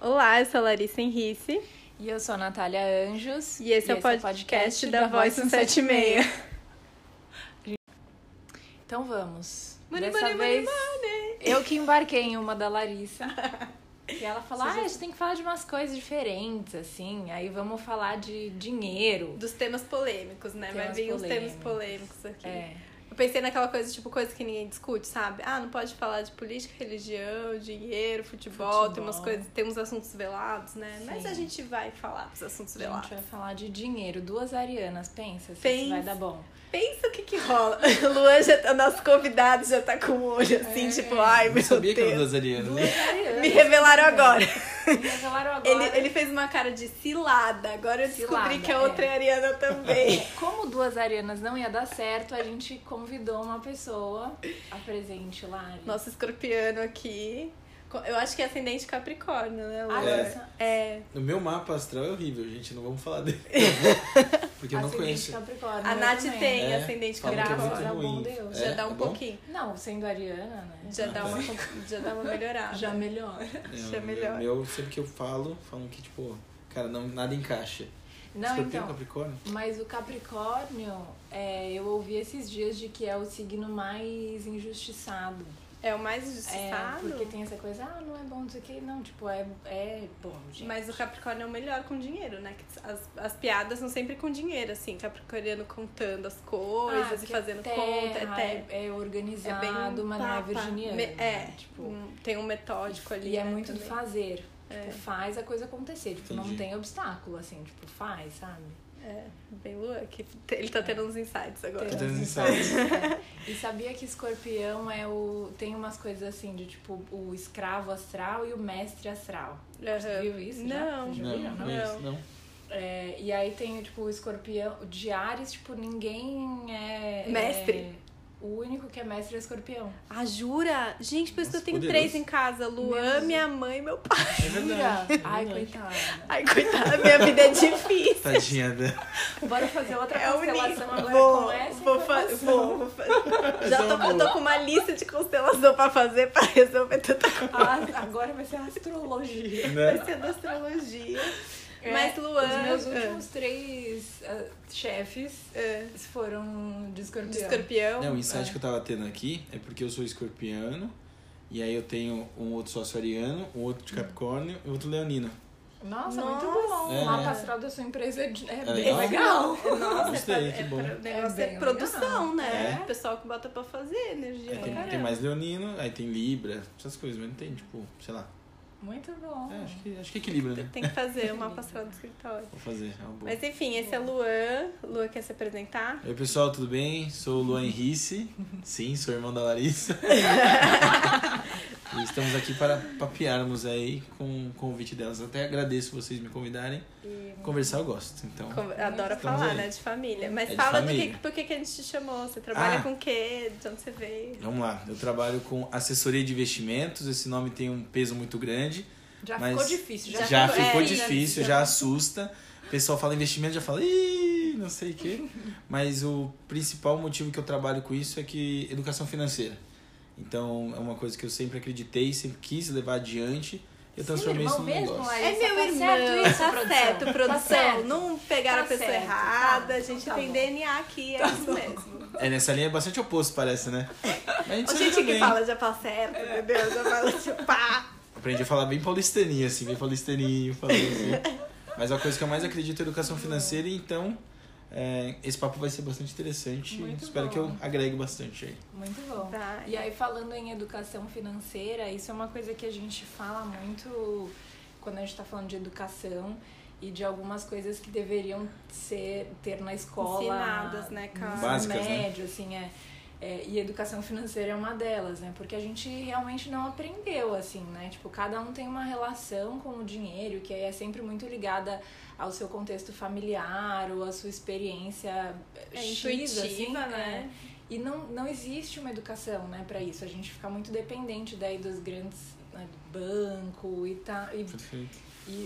Olá, eu sou a Larissa Henrice. E eu sou a Natália Anjos. E esse é o podcast da Voice 176. Então vamos. Dessa vez, money. Eu que embarquei em uma da Larissa. E ela falou, a gente tem que falar de umas coisas diferentes, assim. Aí vamos falar de dinheiro. Dos temas polêmicos, né? Vai vir uns temas polêmicos aqui. É. Eu pensei naquela coisa, tipo, coisa que ninguém discute, sabe? Ah, não pode falar de política, religião, dinheiro, futebol. Tem umas coisas, tem uns assuntos velados, né? Sim. Mas a gente vai falar dos assuntos velados. A gente vai falar de dinheiro. Duas arianas, pensa. Se vai dar bom. Pensa o que rola. Luan, o nosso convidado, já tá com o olho assim, tipo, ai, meu Deus. Eu sabia que eram duas arianas, né? Me revelaram agora. Ele fez uma cara de cilada. Agora eu descobri que a outra é ariana também. Como duas arianas não ia dar certo, a gente convidou uma pessoa. Apresente, Lari. Nosso escorpiano aqui. Eu acho que é ascendente Capricórnio, né, Lu? É. No meu mapa astral é horrível, gente. Não vamos falar dele. Porque eu não conheço. A Nath tem ascendente Capricórnio. É bom Deus. Já dá um pouquinho. Não, sendo ariana, né? Já dá uma melhorada. Já melhora. Eu sempre que eu falo que, tipo, cara, não, nada encaixa. Não, então, Capricórnio? Mas o Capricórnio, eu ouvi esses dias de que é o signo mais injustiçado. É o mais injustiçado? É, porque tem essa coisa, não é bom, não sei o que. Não, tipo, é bom, gente. Mas o Capricórnio é o melhor com dinheiro, né? As piadas são sempre com dinheiro, assim. Capricorniano contando as coisas e fazendo conta. É organizado, mas não é virginiano. Né? Tipo, tem um metódico ali. E é muito também. De fazer. Tipo, faz a coisa acontecer. Tipo, não tem obstáculo, assim. Tipo, faz, sabe? É, bem Luan, que ele tá tendo uns insights agora. Tá tendo uns insights. E sabia que escorpião tem umas coisas assim, de tipo, o escravo astral e o mestre astral. Você viu isso? Não. Já viram? Não. E aí tem, tipo, o escorpião de Áries, tipo, ninguém é... Mestre? O único que é mestre é escorpião. Ah, jura? Gente, por isso que eu tenho três em casa. Luan, minha mãe e meu pai. É verdade. Jura? Ai, coitada. Minha vida é difícil. Tadinha dela. Bora fazer outra constelação agora com essa. Vou fazer. Eu tô com uma lista de constelação pra fazer, pra resolver tanta coisa. Agora vai ser astrologia. Né? Vai ser da astrologia. Mas Luan... Os meus últimos três chefes foram de escorpião. Não, o insight que eu tava tendo aqui é porque eu sou escorpiano, e aí eu tenho um outro sócio ariano, um outro de Capricórnio e outro leonino. Nossa, muito bom. O mapa astral da sua empresa é bem legal. Nossa, gostei, que bom. Negócio é produção, legal, né? O pessoal que bota pra fazer energia. Tem mais leonino, aí tem Libra, essas coisas, mas não tem, tipo, sei lá. Muito bom. Acho que equilibra, né? Tem que fazer uma passada do escritório. Vou fazer, é uma boa. Mas enfim, esse é o Luan. Luan quer se apresentar? Oi, pessoal, tudo bem? Sou o Luan Risse. Sim, sou irmão da Larissa. E estamos aqui para papearmos aí com o convite delas. Até agradeço vocês me convidarem. Conversar eu gosto, então... Adoro falar, aí. Né? De família. Mas fala família. Por que a gente te chamou. Você trabalha com o quê? De onde você veio? Vamos lá. Eu trabalho com assessoria de investimentos. Esse nome tem um peso muito grande. Já ficou difícil, já assusta. O pessoal fala investimento, já fala... Ih, não sei o quê. Mas o principal motivo que eu trabalho com isso é que educação financeira. Então, é uma coisa que eu sempre acreditei, sempre quis levar adiante. Eu transformei isso num negócio. Tá certo, produção. Não pegaram a pessoa errada. A gente tem DNA aqui, é isso mesmo. Nessa linha é bastante oposto, parece, né? Mas a gente que fala já fala certo, meu Deus, já fala tipo pá. Aprendi a falar bem paulistaninho, assim, falando assim. Mas a coisa que eu mais acredito é educação financeira, então... esse papo vai ser bastante interessante. Espero que eu agregue bastante aí. Muito bom. Tá. E aí, falando em educação financeira, isso é uma coisa que a gente fala muito quando a gente tá falando de educação e de algumas coisas que deveriam ter na escola. Ensinadas, né, cara? Básicas, médio, né? Assim, e educação financeira é uma delas, né? Porque a gente realmente não aprendeu, assim, né? Tipo, cada um tem uma relação com o dinheiro, que aí é sempre muito ligada ao seu contexto familiar ou à sua experiência intuitiva, assim, né? E não existe uma educação, né, pra isso. A gente fica muito dependente daí dos grandes, né, do banco e tal.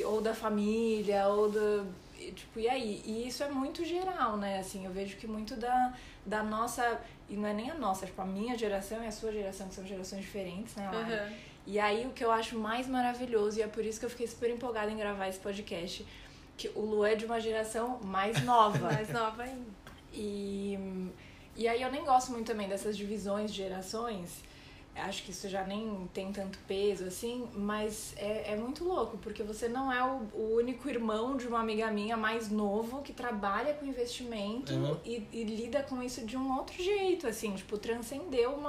Ou da família, ou do... Tipo, e aí? E isso é muito geral, né? Assim, eu vejo que muito da nossa... E não é nem a nossa, tipo, a minha geração e a sua geração, que são gerações diferentes, né? Uhum. E aí o que eu acho mais maravilhoso, e é por isso que eu fiquei super empolgada em gravar esse podcast, que o Lu é de uma geração mais nova. Mais nova ainda. E aí eu nem gosto muito também dessas divisões de gerações, acho que isso já nem tem tanto peso assim, mas é muito louco, porque você não é o único irmão de uma amiga minha mais novo que trabalha com investimento, uhum, e lida com isso de um outro jeito, assim, tipo, transcendeu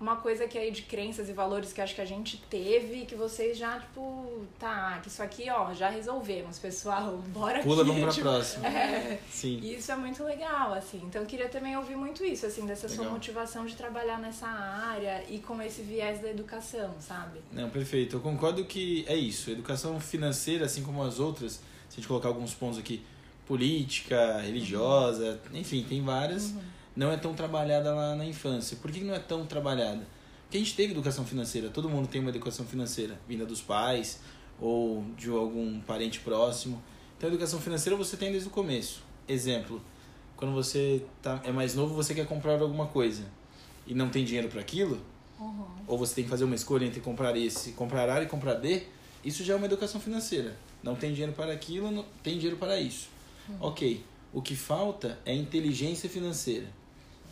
uma coisa que aí de crenças e valores que acho que a gente teve, que vocês já, tipo, tá, que isso aqui, ó, já resolvemos, pessoal, bora aqui. Pula, vamos pra próxima. É, sim. Isso é muito legal, assim. Então, eu queria também ouvir muito isso, assim, dessa legal. Sua motivação de trabalhar nessa área e com esse viés da educação, sabe? Não, perfeito. Eu concordo que é isso. Educação financeira, assim como as outras, se a gente colocar alguns pontos aqui, política, religiosa, uhum, enfim, tem várias... Uhum. Não é tão trabalhada lá na infância. Por que não é tão trabalhada? Porque a gente teve educação financeira. Todo mundo tem uma educação financeira, vinda dos pais ou de algum parente próximo. Então, a educação financeira você tem desde o começo. Exemplo, quando você é mais novo, você quer comprar alguma coisa e não tem dinheiro para aquilo, uhum, ou você tem que fazer uma escolha entre comprar esse, comprar A e comprar B, isso já é uma educação financeira. Não tem dinheiro para aquilo, não tem dinheiro para isso. Uhum. Ok, o que falta é inteligência financeira.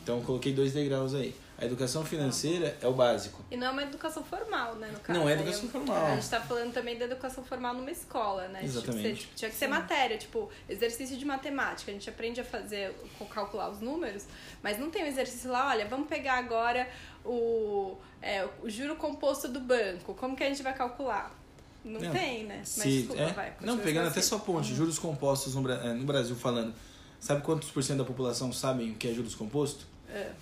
Então, eu coloquei 2 degraus aí. A educação financeira é o básico. E não é uma educação formal, né? No caso, não é educação formal. A gente tá falando também da educação formal numa escola, né? Exatamente. Tinha que ser matéria, tipo, exercício de matemática. A gente aprende a fazer, calcular os números, mas não tem um exercício lá, olha, vamos pegar agora o juro composto do banco. Como que a gente vai calcular? Não tem, né? Mas desculpa, vai. Não, pegando até só ponte, juros compostos no Brasil falando. Sabe quantos por cento da população sabem o que é juros compostos?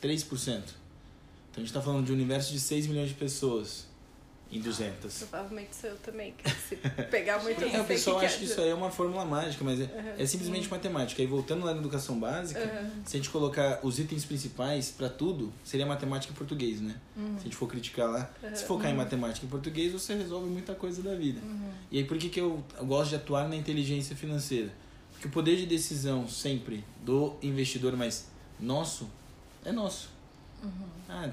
3%. Então a gente está falando de um universo de 6 milhões de pessoas em 200. Provavelmente sou eu também, que se pegar muito... O pessoal acha que isso aí é uma fórmula mágica, mas é simplesmente matemática. E voltando lá na educação básica, se a gente colocar os itens principais para tudo, seria matemática e português, né? Se a gente for criticar lá, se focar em matemática e português, você resolve muita coisa da vida. E aí por que eu gosto de atuar na inteligência financeira? Porque o poder de decisão sempre do investidor, mas nosso, é nosso. Uhum. Ah,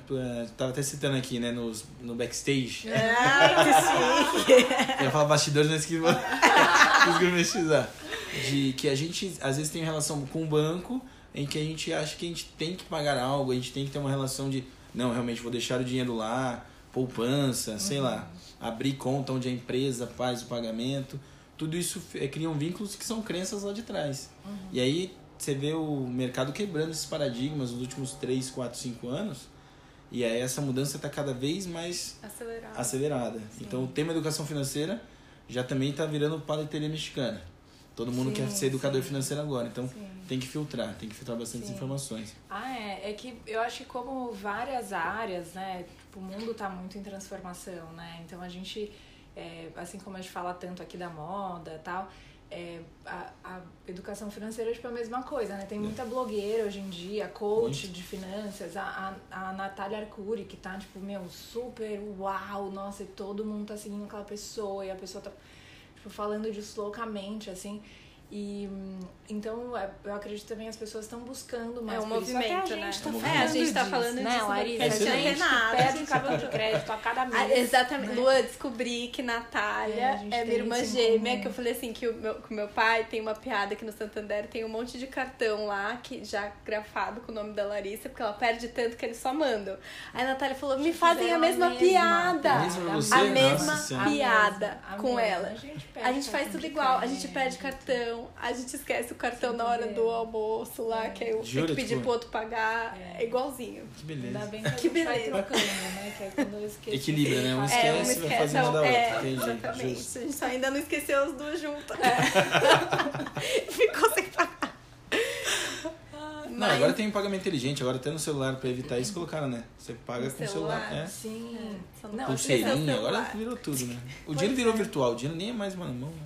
tava até citando aqui, né, no backstage. Que chique! Eu falo bastidores, mas que vão pesquisar. De que a gente, às vezes, tem relação com o banco, em que a gente acha que a gente tem que pagar algo, a gente tem que ter uma relação de, não, realmente vou deixar o dinheiro lá, poupança, sei lá, abrir conta onde a empresa faz o pagamento. Tudo isso criam vínculos que são crenças lá de trás. E aí, você vê o mercado quebrando esses paradigmas nos últimos 3, 4, 5 anos, e aí essa mudança está cada vez mais acelerada. Então, o tema educação financeira já também está virando paletaria mexicana. Todo mundo quer ser educador financeiro agora, então tem que filtrar bastantes informações. É que eu acho que como várias áreas, né, tipo, o mundo está muito em transformação, né, então a gente... assim como a gente fala tanto aqui da moda e tal, a educação financeira é tipo a mesma coisa, né? Tem muita blogueira hoje em dia, coach de finanças, a Natália Arcuri, que tá tipo, meu, super uau, nossa, e todo mundo tá seguindo aquela pessoa, e a pessoa tá tipo, falando disso loucamente, assim... E então eu acredito também as pessoas estão buscando mais. É um movimento, né? A gente tá falando disso, Larissa. A gente não tem nada. Pede um cartão de crédito a cada mês. Exatamente. Né? Luan, descobri que Natália é minha irmã gêmea. Que eu falei assim: que o meu pai tem uma piada aqui no Santander, tem um monte de cartão lá, que já grafado com o nome da Larissa, porque ela perde tanto que eles só mandam. Aí a Natália falou: me fazem a mesma piada. A mesma piada com ela. A gente faz tudo igual, a gente perde cartão. A gente esquece o cartão na hora do almoço lá, que aí eu tenho que pedir pro outro pagar. É igualzinho. Que beleza. Ainda bem que a gente vai trocando, né? Que aí quando eu esqueço... Equilibra, né? Um esquece, vai fazer uma da outra. Exatamente. Justo. A gente ainda não esqueceu as duas juntas. Ficou sem pagar. Não, agora tem um pagamento inteligente. Agora até no celular, pra evitar isso, colocaram, né? Você paga no com o celular. Sim. Não, pulseirinha, agora virou tudo, né? O dinheiro virou virtual. O dinheiro nem é mais mano a mão, né?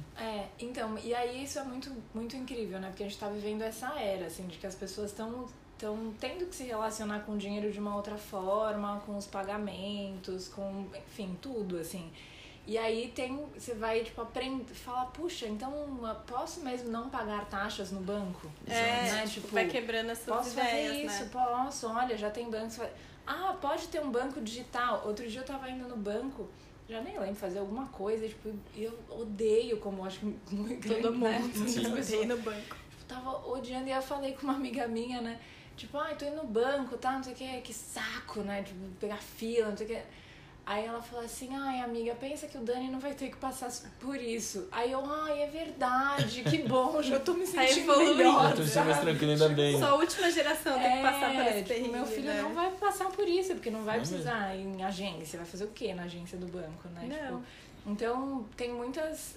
Então, e aí isso é muito, muito incrível, né? Porque a gente tá vivendo essa era, assim, de que as pessoas estão tendo que se relacionar com o dinheiro de uma outra forma, com os pagamentos, com, enfim, tudo, assim. E aí você vai, tipo, aprender, falar, puxa, então eu posso mesmo não pagar taxas no banco? Né? Tipo, vai quebrando as suas ideias, né? Posso fazer isso, olha, já tem bancos... Ah, pode ter um banco digital. Outro dia eu tava indo no banco... já nem lembro, fazer alguma coisa, tipo, eu odeio, como acho que muito, todo mundo, né? Odeio no banco. Tipo, tava odiando e eu falei com uma amiga minha, né? Tipo, ai, tô indo no banco, tá, não sei o que saco, né? Tipo, pegar fila, não sei o que. Aí ela falou assim, ai, amiga, pensa que o Dani não vai ter que passar por isso. Aí eu, ai, é verdade, que bom, já tô me sentindo melhor. Eu tô me sentindo mais tranquila, ainda bem. Só a última geração tem que passar por esse terrível. Meu filho, né? Não vai passar por isso, porque não vai precisar ir em agência. Vai fazer o quê na agência do banco, né? Não. Tipo, então, tem muitas...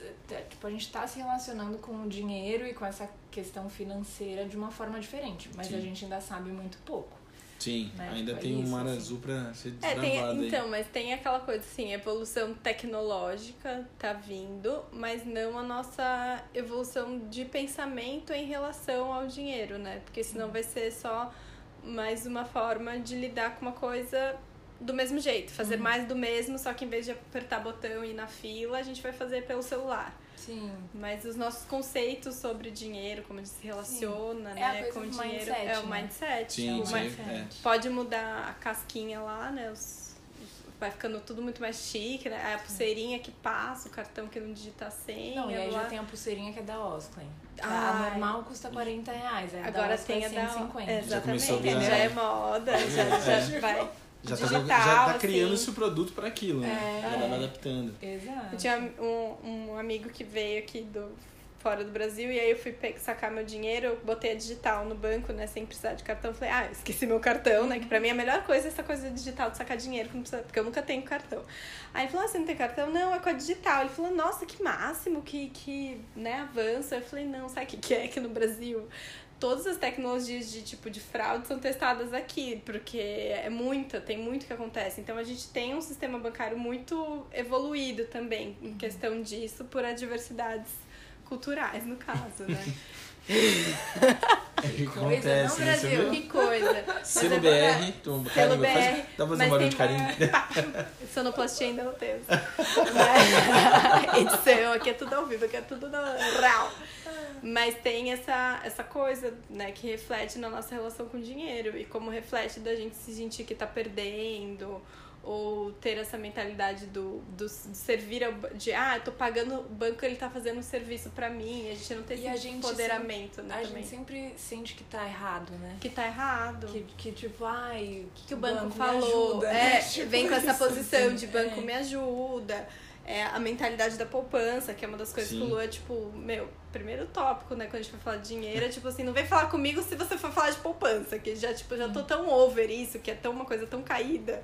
Tipo, a gente tá se relacionando com o dinheiro e com essa questão financeira de uma forma diferente. Mas sim, a gente ainda sabe muito pouco. Sim, né? Ainda tipo, tem um mar azul pra ser desbravado aí. Então, mas tem aquela coisa assim, evolução tecnológica tá vindo, mas não a nossa evolução de pensamento em relação ao dinheiro, né? Porque senão vai ser só mais uma forma de lidar com uma coisa do mesmo jeito. Fazer mais do mesmo, só que em vez de apertar botão e ir na fila, a gente vai fazer pelo celular. Sim. Mas os nossos conceitos sobre dinheiro, como a gente se relaciona, né, com o dinheiro, mindset, é o mindset. Sim, é o mindset. É. Pode mudar a casquinha lá, né? Vai ficando tudo muito mais chique, né? A pulseirinha que passa, o cartão que não digita a senha. Não, e aí já tem a pulseirinha que é da Osklen. A normal custa R$40, agora tem a da 150. Exatamente, já é moda, já vai... Já tá criando assim, o produto para aquilo, né? Já tava adaptando. Exato. Eu tinha um amigo que veio aqui fora do Brasil, e aí eu fui sacar meu dinheiro, eu botei a digital no banco, né? Sem precisar de cartão. Falei, eu esqueci meu cartão, né? Que pra mim a melhor coisa é essa coisa digital de sacar dinheiro, porque eu nunca tenho cartão. Aí ele falou, você não tem cartão? Não, é com a digital. Ele falou, nossa, que máximo, que né, avanço. Eu falei, não, sabe o que é aqui no Brasil? Todas as tecnologias de tipo de fraude são testadas aqui, porque tem muito que acontece. Então a gente tem um sistema bancário muito evoluído também, em questão disso, por adversidades culturais, no caso, né? Que acontece, né? Brasil, que coisa. Pelo BR, dá pra fazer um barulho de carinho. Sonoplastia ainda não tem. Edição, aqui é tudo ao vivo, aqui é tudo real. Mas tem essa coisa, né, que reflete na nossa relação com o dinheiro. E como reflete da gente se sentir que tá perdendo, ou ter essa mentalidade de servir, eu tô pagando o banco, ele tá fazendo um serviço pra mim. A gente não tem esse empoderamento, né? A gente sempre sente que tá errado, né? Que tá errado. Que tipo, o que o banco falou? Ajuda, né? Tipo, vem com essa posição assim, de banco me ajuda. A mentalidade da poupança, que é uma das coisas que o Lu é, tipo, primeiro tópico, né, quando a gente vai falar de dinheiro, é tipo assim, não vem falar comigo se você for falar de poupança, que já tô tão over isso, que é uma coisa tão caída,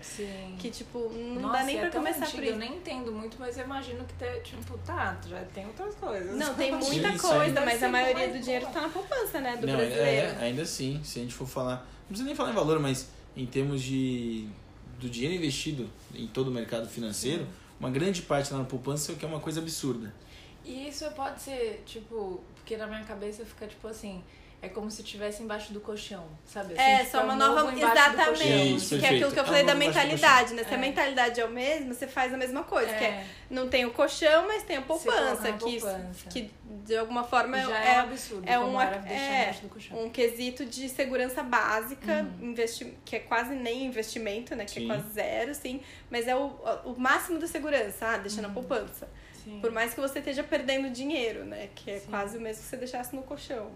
que, tipo, não dá nem pra começar por isso. Eu nem entendo muito, mas eu imagino que, já tem outras coisas. Não, tem muita coisa, mas a maioria do dinheiro tá na poupança, né, do brasileiro. Ainda assim, se a gente for falar, não precisa nem falar em valor, mas em termos do dinheiro investido em todo o mercado financeiro, uma grande parte lá na poupança, o que é uma coisa absurda. E isso pode ser, tipo... Porque na minha cabeça fica, tipo assim... É como se estivesse embaixo do colchão, sabe? Assim, tipo, só uma nova... Exatamente. Isso, que é aquilo que eu falei da mentalidade, né? Se a mentalidade é o mesmo, você faz a mesma coisa. Que é, não tem o colchão, mas tem a poupança. Que de alguma forma... Já é um absurdo. É um quesito de segurança básica, que é quase nem investimento, né? Que é quase zero, sim. Mas é o máximo da segurança. Deixa na poupança. Sim. Por mais que você esteja perdendo dinheiro, né? Que é quase o mesmo que você deixasse no colchão.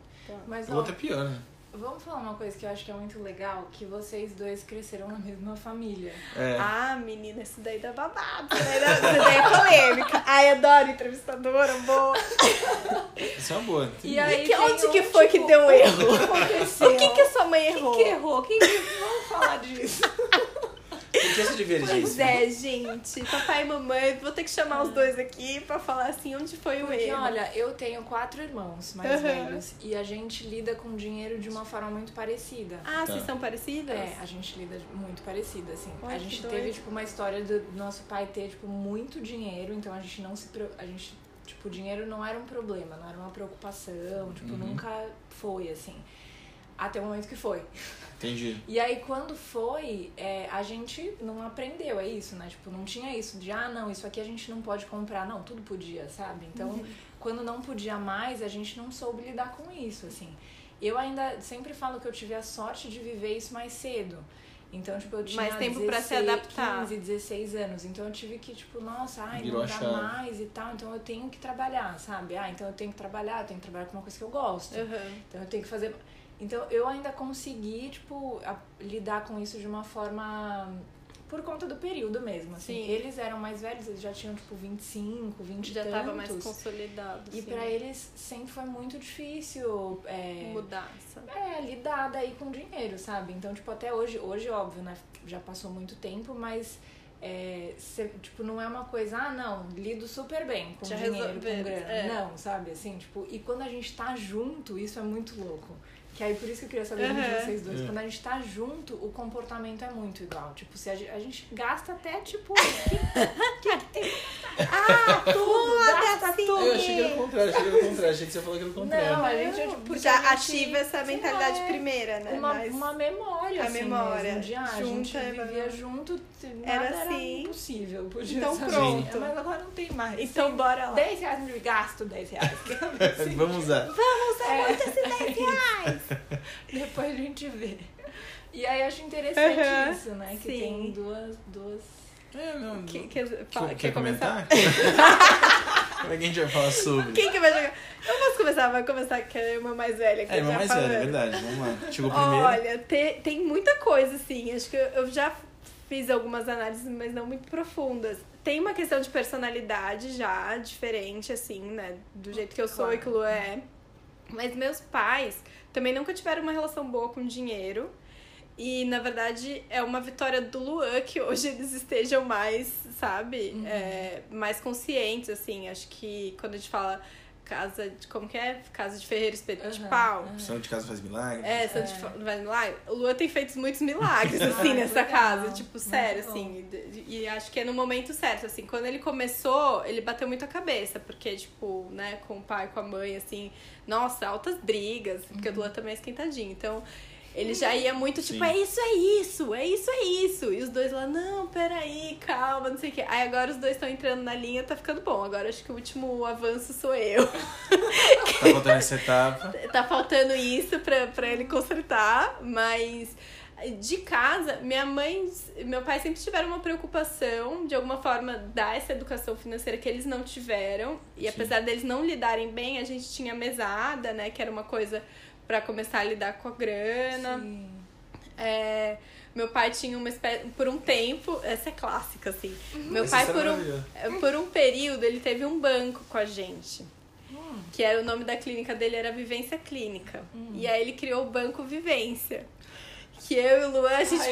Mas, outra é pior, né? Vamos falar uma coisa que eu acho que é muito legal, que vocês dois cresceram na mesma família. É. Ah, menina, isso daí dá babado, né? Isso daí é polêmica. Ai, adoro entrevistadora, boa. Isso é uma boa. E aí, onde que foi que deu um erro? O que aconteceu? O que a sua mãe errou? O que errou? Vamos falar disso. Pois é, gente, papai e mamãe, vou ter que chamar os dois aqui pra falar assim, onde foi o erro. Olha, eu tenho 4 irmãos mais velhos e a gente lida com dinheiro de uma forma muito parecida. Ah, vocês são parecidas? É, a gente lida muito parecida, assim. Ai, a gente teve, tipo, uma história do nosso pai ter, tipo, muito dinheiro, então a gente não se... tipo, o dinheiro não era um problema, não era uma preocupação, tipo, nunca foi, assim. Até o momento que foi. Entendi. E aí, quando foi, a gente não aprendeu, é isso, né? Tipo, não tinha isso de, não, isso aqui a gente não pode comprar. Não, tudo podia, sabe? Então, quando não podia mais, a gente não soube lidar com isso, assim. Eu ainda sempre falo que eu tive a sorte de viver isso mais cedo. Então, tipo, eu tinha mais tempo 16, pra se adaptar. 15, 16 anos. Então, eu tive que, tipo, nossa, ai, não dá mais e tal. Então, eu tenho que trabalhar, sabe? Ah, então eu tenho que trabalhar com uma coisa que eu gosto. Uhum. Então, eu tenho que fazer... Então, eu ainda consegui, tipo, lidar com isso de uma forma... Por conta do período mesmo, assim. Sim. Eles eram mais velhos, eles já tinham, tipo, 25, 20 e já tantos. Já tava mais consolidado, e sim. Pra eles sempre foi muito difícil... mudar, sabe? Lidar daí com dinheiro, sabe? Então, tipo, até hoje, óbvio, né? Já passou muito tempo, mas... tipo, não é uma coisa, ah, não, lido super bem com já dinheiro, resolver, com grana. Não, sabe? Assim, tipo... E quando a gente tá junto, isso é muito louco. Que aí, por isso que eu queria saber muito de vocês dois. Quando a gente tá junto, o comportamento é muito igual. Tipo, se a gente gasta até, tipo... que tem? Ah, tudo! Gasta tudo! Eu achei que era o contrário, Achei que você falou que era o contrário. Não, a gente é, tipo... Já ativa essa mentalidade primeira, né? Uma memória, assim. A memória. Mesmo, a gente vivia junto, nada era impossível. Podia, então, saber. Pronto. Mas agora não tem mais. Então, sim, bora lá. 10 reais no gasto, 10 reais. Assim. Vamos usar muito esses 10 reais! Depois a gente vê. E aí eu acho interessante isso, né? Sim. Que tem duas... Quer comentar? Como é que a gente vai falar sobre? Quem que vai jogar? Eu posso começar, vai começar, que é a irmã mais velha. É, a irmã mais velha, é verdade. Vamos lá. Chegou primeiro. Olha, tem muita coisa, assim. Acho que eu já fiz algumas análises, mas não muito profundas. Tem uma questão de personalidade já, diferente, assim, né? Do jeito que eu sou e que o Lu é. Mas meus pais também nunca tiveram uma relação boa com dinheiro. E, na verdade, é uma vitória do Luan que hoje eles estejam mais, sabe? Uhum. Mais conscientes, assim. Acho que quando a gente fala casa de... Como que é? Casa de ferreiro, espeto de pau. Santo de casa faz milagres. Santo de casa faz milagres. O Luan tem feito muitos milagres, assim, nessa casa. Tipo, sério, assim. E acho que é no momento certo, assim. Quando ele começou, ele bateu muito a cabeça. Porque, tipo, né? Com o pai, com a mãe, assim... Nossa, altas brigas. Porque o Luan também é esquentadinho. Então... Ele já ia muito, tipo, sim, é isso. E os dois lá, não, peraí, calma, não sei o quê. Aí agora os dois estão entrando na linha, tá ficando bom. Agora acho que o último avanço sou eu. Tá faltando essa etapa. Tá faltando isso pra ele consertar, mas... De casa, minha mãe e meu pai sempre tiveram uma preocupação de alguma forma dar essa educação financeira que eles não tiveram. E sim, apesar deles não lidarem bem, a gente tinha mesada, né? Que era uma coisa... Pra começar a lidar com a grana. Sim. Meu pai tinha uma espécie... Por um tempo... Essa é clássica, assim. Meu pai, por um período, ele teve um banco com a gente. Que era o nome da clínica dele, era Vivência Clínica. E aí ele criou o Banco Vivência. Que eu e o Luan, a gente...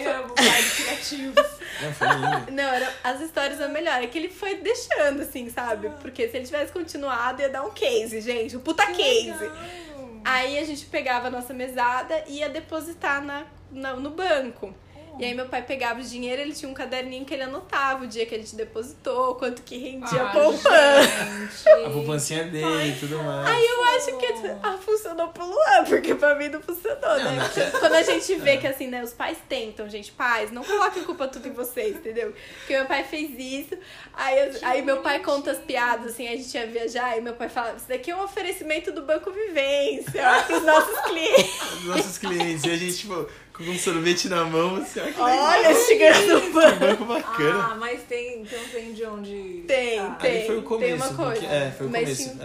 as histórias são melhores. É que ele foi deixando, assim, sabe? Porque se ele tivesse continuado, ia dar um case, gente. Um puta case. Legal. Aí a gente pegava a nossa mesada e ia depositar no banco. E aí meu pai pegava o dinheiro, ele tinha um caderninho que ele anotava o dia que a gente depositou, quanto que rendia a poupança. A poupancinha dele e tudo mais. Aí eu acho que funcionou pro Luan, porque pra mim não funcionou, né? Não. Quando a gente vê que, assim, né, os pais tentam, gente, pais, não coloquem culpa tudo em vocês, entendeu? Porque meu pai fez isso, aí meu pai conta as piadas, assim, a gente ia viajar, e meu pai falava, isso daqui é um oferecimento do Banco Vivência, pros nossos clientes. Os nossos clientes, e a gente, tipo... Com um sorvete na mão, você olha que legal. Olha, chegando no banco. Que banco bacana. Ah, mas tem de onde... Tem. Aí foi o começo. Tem uma coisa. Porque, foi o começo.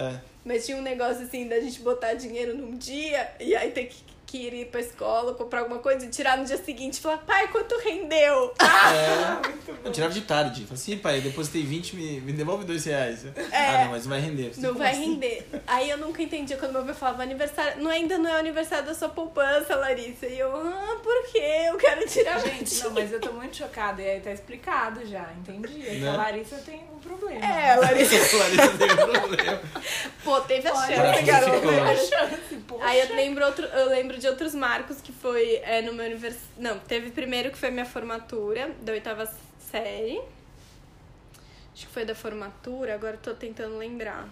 Mas tinha um negócio, assim, da gente botar dinheiro num dia e aí ter que ir pra escola, comprar alguma coisa e tirar no dia seguinte e falar, pai, quanto rendeu? Muito bom. Eu tirava de tarde. Falei assim, pai, eu depositei 20, me devolve 2 reais. Não, mas não vai render. Não vai render. Aí eu nunca entendia quando meu pai falava, aniversário, ainda não é o aniversário da sua poupança, Larissa. E eu, por quê? Eu quero tirar. Gente, não, mas eu tô muito chocada. E aí tá explicado já, entendi. É que a Larissa tem um problema. A Larissa tem um problema. Pô, teve a chance, garoto. Teve a chance, poxa. Aí eu lembro de outros marcos que foi no meu aniversário... Não, teve primeiro que foi minha formatura, da 8ª série. Acho que foi da formatura, agora tô tentando lembrar.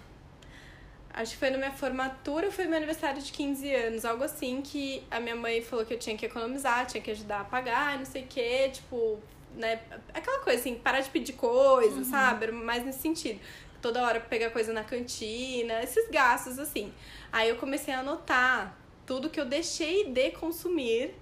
Acho que foi na minha formatura ou foi meu aniversário de 15 anos, algo assim, que a minha mãe falou que eu tinha que economizar, tinha que ajudar a pagar, não sei o quê, tipo, né? Aquela coisa assim, parar de pedir coisa, sabe? Mais nesse sentido. Toda hora pegar coisa na cantina, esses gastos, assim. Aí eu comecei a anotar tudo que eu deixei de consumir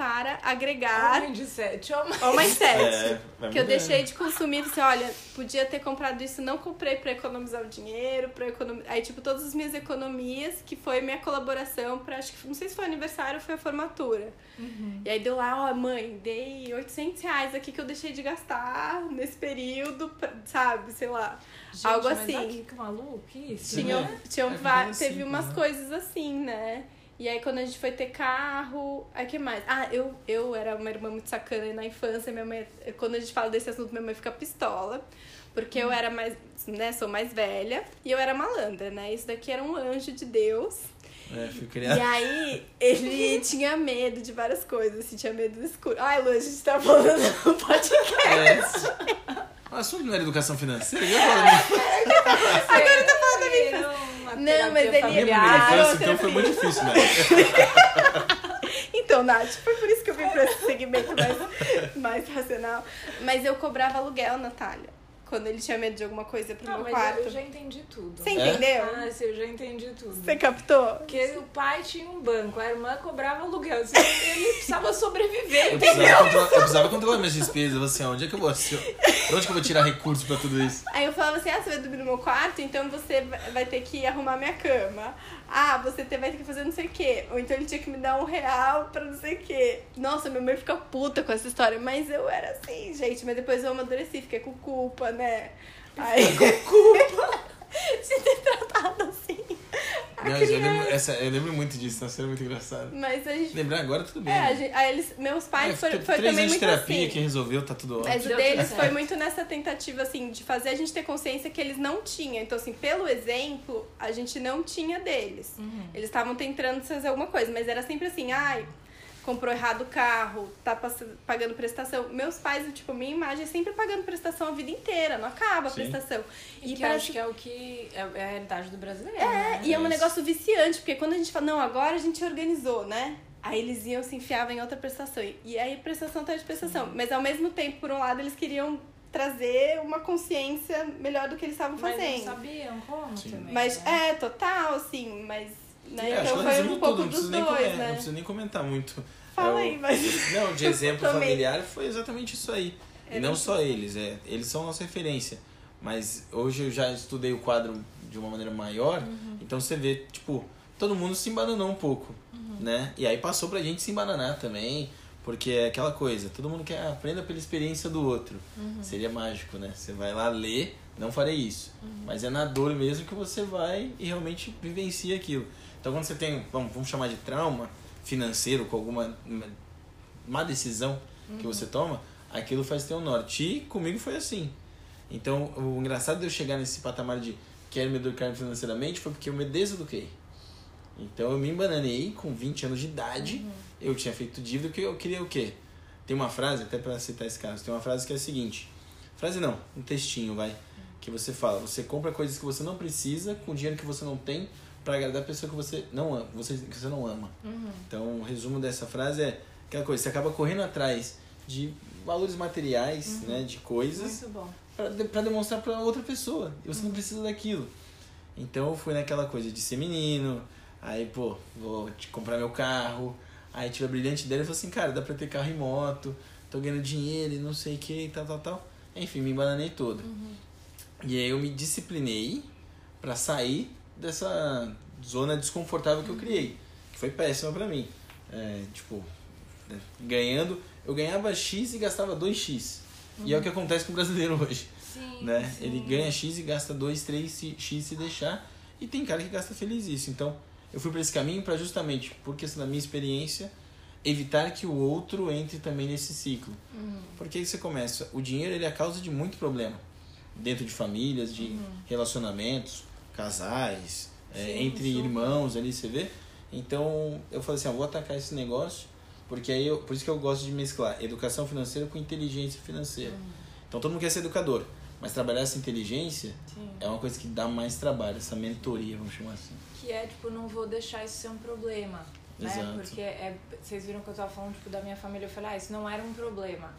para agregar... Homem de 7, homem 7. É, que eu deixei de consumir, assim, olha, podia ter comprado isso, não comprei para economizar o dinheiro, para economizar... Aí, tipo, todas as minhas economias, que foi minha colaboração para, acho que, não sei se foi aniversário ou foi a formatura. Uhum. E aí deu lá, ó, mãe, dei R$800 aqui que eu deixei de gastar nesse período, sabe, sei lá. Gente, algo assim. Mas, que maluco, isso, teve umas coisas assim, né? E aí, quando a gente foi ter carro... Aí, o que mais? Ah, eu era uma irmã muito sacana na infância. Minha mãe, quando a gente fala desse assunto, minha mãe fica pistola. Porque eu era mais... Né, sou mais velha. E eu era malandra, né? Isso daqui era um anjo de Deus. É, fui criada. E aí, ele tinha medo de várias coisas. Assim, tinha medo do escuro. Ai, Lu, a gente tá falando no podcast. O assunto não era educação financeira? Agora eu tô falando da minha infância. Não, mas ele... Então foi muito difícil, né? Então, Nath, foi por isso que eu vim pra esse segmento mais racional. Mas eu cobrava aluguel, Natália, quando ele tinha medo de alguma coisa pro meu quarto. Mas eu já entendi tudo. Você entendeu? Eu já entendi tudo. Você captou? Porque o pai tinha um banco, a irmã cobrava aluguel. Ele precisava sobreviver, entendeu? Eu precisava controlar minhas despesas, assim, onde é que eu vou... Onde que eu vou tirar recursos pra tudo isso? Aí eu falava assim, você vai dormir no meu quarto, então você vai ter que arrumar minha cama. Ah, você vai ter que fazer não sei o quê. Ou então ele tinha que me dar R$1 pra não sei o quê. Nossa, minha mãe fica puta com essa história. Mas eu era assim, gente. Mas depois eu amadureci, fiquei com culpa, né? Aí... Com culpa? De ter tratado assim. Eu lembro muito disso, tá sendo muito engraçado. Mas a gente... Lembrar agora, tudo bem. Meus pais foi também muito assim. 3 anos de terapia que resolveu, tá tudo ótimo. Mas o deles foi muito nessa tentativa, assim, de fazer a gente ter consciência que eles não tinham. Então, assim, pelo exemplo, a gente não tinha deles. Uhum. Eles estavam tentando fazer alguma coisa, mas era sempre assim, comprou errado o carro, tá pagando prestação. Meus pais, tipo, minha imagem é sempre pagando prestação a vida inteira, não acaba a prestação. E que parece... acho que é o que é a realidade do brasileiro. Né? E é um negócio viciante, porque quando a gente fala, não, agora a gente organizou, né? Aí eles iam, se enfiavam em outra prestação. E aí prestação atrás de prestação. Mas ao mesmo tempo, por um lado, eles queriam trazer uma consciência melhor do que eles estavam fazendo. Mas não sabiam como também. Mas né? Total, assim, mas... Né? Então foi um pouco dos dois, né? Não preciso nem comentar muito. Não, de exemplo familiar foi exatamente isso aí. E não só eles, eles são nossa referência. Mas hoje eu já estudei o quadro de uma maneira maior, então você vê, tipo, todo mundo se embananou um pouco, né? E aí passou pra gente se embananar também, porque é aquela coisa, todo mundo quer aprender pela experiência do outro. Seria mágico, né? Você vai lá ler, não farei isso. Mas é na dor mesmo que você vai e realmente vivencia aquilo. Então, quando você tem, vamos chamar de trauma financeiro, com alguma má decisão que você toma, aquilo faz ter um norte. E comigo foi assim. Então, o engraçado de eu chegar nesse patamar de quero me educar financeiramente foi porque eu me deseduquei. Então, eu me embananei com 20 anos de idade. Eu tinha feito dívida porque eu queria o quê? Tem uma frase, até para citar esse caso, tem uma frase que é a seguinte. Frase não, um textinho, vai. Que você fala, você compra coisas que você não precisa com dinheiro que você não tem, pra agradar a pessoa que você não ama. Então, o resumo dessa frase é aquela coisa, você acaba correndo atrás de valores materiais, né, de coisas, pra demonstrar pra outra pessoa. E você não precisa daquilo. Então, eu fui naquela coisa de ser menino, aí, pô, vou te comprar meu carro, aí tive a brilhante ideia e falei assim, cara, dá pra ter carro e moto, tô ganhando dinheiro e não sei o que, tal. Enfim, me embananei todo. E aí, eu me disciplinei pra sair dessa zona desconfortável que eu criei, que foi péssima pra mim. Eu ganhava X e gastava 2X. E é o que acontece com o brasileiro hoje. Sim. Ele ganha X e gasta 2, 3X se deixar, e tem cara que gasta feliz isso. Então, eu fui pra esse caminho pra justamente, por questão da minha experiência, evitar que o outro entre também nesse ciclo. Porque aí você começa, o dinheiro ele é a causa de muito problema, dentro de famílias, de relacionamentos, casais, entre irmãos ali, você vê? Então, eu falei assim, vou atacar esse negócio, porque aí por isso que eu gosto de mesclar educação financeira com inteligência financeira. Então, todo mundo quer ser educador, mas trabalhar essa inteligência é uma coisa que dá mais trabalho, essa mentoria, vamos chamar assim. Que é, tipo, não vou deixar isso ser um problema, né? Exato. Porque vocês viram que eu tava falando, tipo, da minha família, eu falei, isso não era um problema.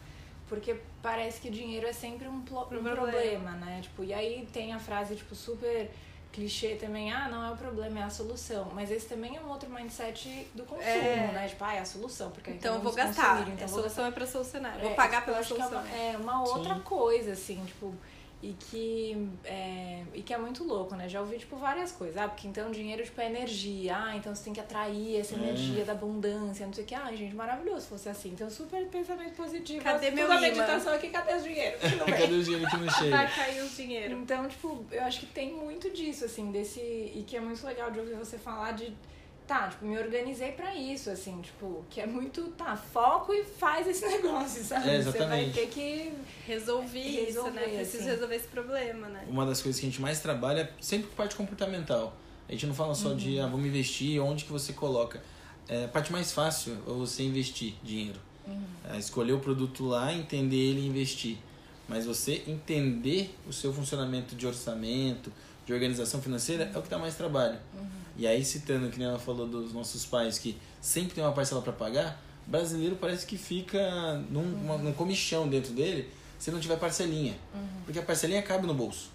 Porque parece que dinheiro é sempre um problema, né? Tipo, e aí tem a frase, tipo, super... clichê também, ah, não é o problema, é a solução. Mas esse também é um outro mindset do consumo, né? Tipo, ah, é a solução, porque então eu vou gastar. Então a solução é pra solucionar, eu vou pagar pela solução. É uma outra coisa, assim, tipo... E que é muito louco, né? Já ouvi, tipo, várias coisas. Ah, porque então o dinheiro, tipo, é energia. Ah, então você tem que atrair essa energia da abundância, não sei o que. Ai, gente, maravilhoso se fosse assim. Então, super pensamento positivo. Cadê meu imã? Meditação aqui, cadê o dinheiro? Cadê o dinheiro que não chega? Vai cair o dinheiro. Então, tipo, eu acho que tem muito disso, assim, desse... E que é muito legal de ouvir você falar de... Tá, tipo, me organizei pra isso, assim, tipo, que é muito, tá, foco e faz esse negócio, sabe? É, exatamente. Você vai ter que resolver isso, né? Assim. Preciso resolver esse problema, né? Uma das coisas que a gente mais trabalha é sempre com parte comportamental. A gente não fala só de, ah, vamos investir, onde que você coloca. É, a parte mais fácil é você investir dinheiro. É, escolher o produto lá, entender ele e investir. Mas você entender o seu funcionamento de orçamento, de organização financeira, é o que dá mais trabalho. E aí, citando, que nem ela falou dos nossos pais, que sempre tem uma parcela para pagar, o brasileiro parece que fica num comichão dentro dele se não tiver parcelinha. Porque a parcelinha cabe no bolso.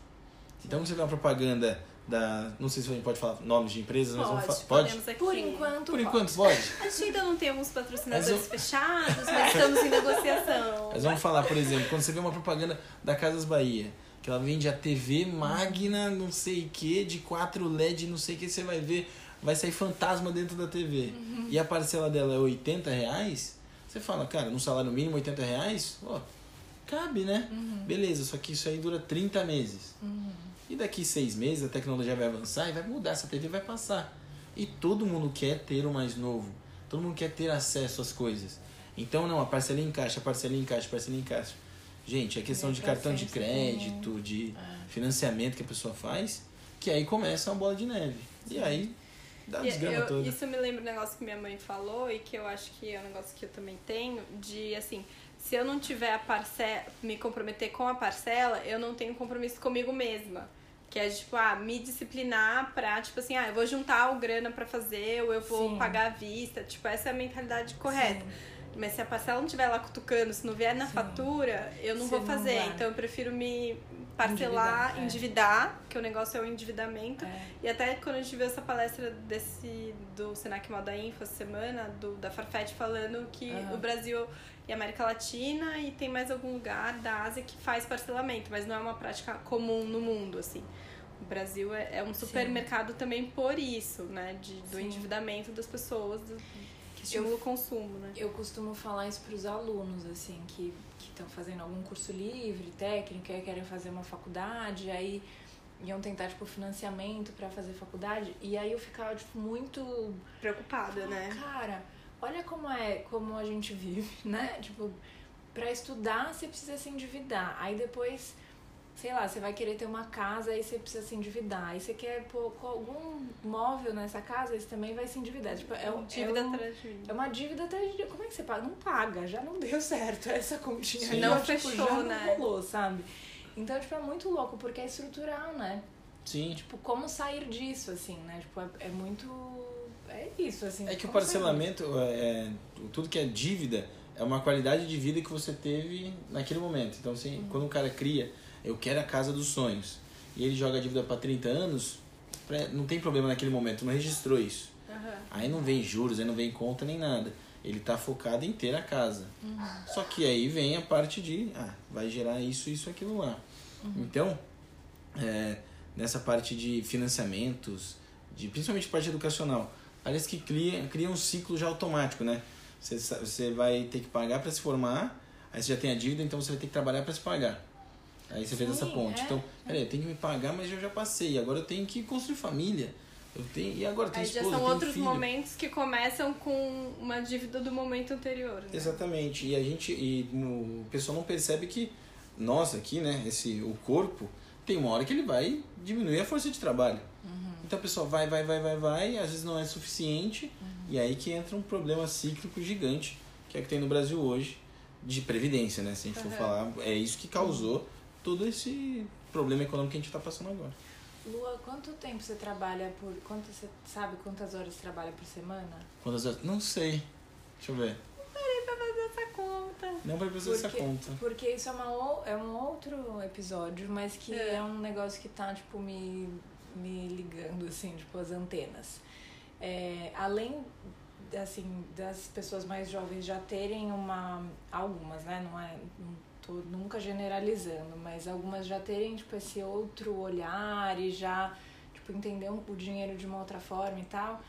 Então, você vê uma propaganda da... Não sei se a gente pode falar nomes de empresas, mas vamos falar... Pode? Por enquanto, pode. A gente ainda não tem alguns patrocinadores fechados, mas estamos em negociação. Mas vamos falar, por exemplo, quando você vê uma propaganda da Casas Bahia, que ela vende a TV Magna, não sei o que, de 4 LED, não sei o que, você vai ver, vai sair fantasma dentro da TV. E a parcela dela é R$80, você fala, cara, num salário mínimo, R$80, ó, cabe, né? Beleza, só que isso aí dura 30 meses. E daqui 6 meses a tecnologia vai avançar e vai mudar, essa TV vai passar. E todo mundo quer ter o mais novo, todo mundo quer ter acesso às coisas. Então, não, a parcelinha encaixa, a parcelinha encaixa, a parcelinha encaixa. Gente, é questão de cartão de crédito, de financiamento que a pessoa faz, que aí começa uma bola de neve. E aí dá desgrama toda. Isso me lembra um negócio que minha mãe falou e que eu acho que é um negócio que eu também tenho, de assim, se eu não tiver a parcela, me comprometer com a parcela, eu não tenho compromisso comigo mesma. Que é, tipo, me disciplinar pra, tipo assim, eu vou juntar o grana pra fazer, ou eu vou pagar à vista. Tipo, essa é a mentalidade correta. Mas se a parcela não estiver lá cutucando, se não vier na fatura, eu não vou fazer. Então, eu prefiro me parcelar, endividar, porque o negócio é o endividamento. E até quando a gente viu essa palestra do Senac Moda Info essa semana, da Farfetch, falando que o Brasil e a América Latina, e tem mais algum lugar da Ásia que faz parcelamento, mas não é uma prática comum no mundo, assim. O Brasil é um supermercado também por isso, né? Do endividamento das pessoas... o consumo, né? Eu costumo falar isso para os alunos, assim, que estão fazendo algum curso livre, técnico, aí querem fazer uma faculdade, aí iam tentar, tipo, financiamento para fazer faculdade, e aí eu ficava, tipo, muito... Preocupada, né? Cara, olha como a gente vive, né? Tipo, para estudar você precisa se endividar, aí depois... Sei lá, você vai querer ter uma casa, aí você precisa se endividar. Aí você quer pôr algum móvel nessa casa, aí você também vai se endividar. Tipo, é uma dívida atrás de dívida. Como é que você paga? Não paga, já não deu certo essa continha. Sim, não fechou, tipo, já né? Não rolou, sabe? Então, tipo, é muito louco, porque é estrutural, né? Sim. Tipo, como sair disso, assim, né? Tipo, é muito... É isso, assim. É que o parcelamento, tudo que é dívida, é uma qualidade de vida que você teve naquele momento. Então, assim, quando o cara cria... Eu quero a casa dos sonhos. E ele joga a dívida para 30 anos, não tem problema naquele momento, não registrou isso. Aí não vem juros, aí não vem conta nem nada. Ele tá focado em ter a casa. Só que aí vem a parte de, vai gerar isso, aquilo lá. Então, nessa parte de financiamentos, principalmente parte educacional, parece que cria um ciclo já automático, né? Você vai ter que pagar para se formar, aí você já tem a dívida, então você vai ter que trabalhar para se pagar. Aí você fez essa ponte. Então, peraí, eu tenho que me pagar, mas eu já passei. Agora eu tenho que construir família. E agora eu tenho esposa, eu tenho filho. Aí já são outros momentos que começam com uma dívida do momento anterior, né? Exatamente. E o pessoal não percebe que, nós aqui, né, o corpo, tem uma hora que ele vai diminuir a força de trabalho. Então a pessoa vai, às vezes não é suficiente. E aí que entra um problema cíclico gigante, que é o que tem no Brasil hoje, de previdência, né? Se a gente for falar, é isso que causou todo esse problema econômico que a gente está passando agora. Lua, quanto tempo você trabalha por... Você sabe quantas horas você trabalha por semana? Quantas horas? Não sei. Deixa eu ver. Não parei pra fazer essa conta. Porque isso é um outro episódio, mas que é um negócio que tá, tipo, me me ligando, assim, tipo, as antenas. Além, assim, das pessoas mais jovens já terem algumas, né, não tô nunca generalizando, mas algumas já terem, tipo, esse outro olhar e já, tipo, entender o dinheiro de uma outra forma e tal,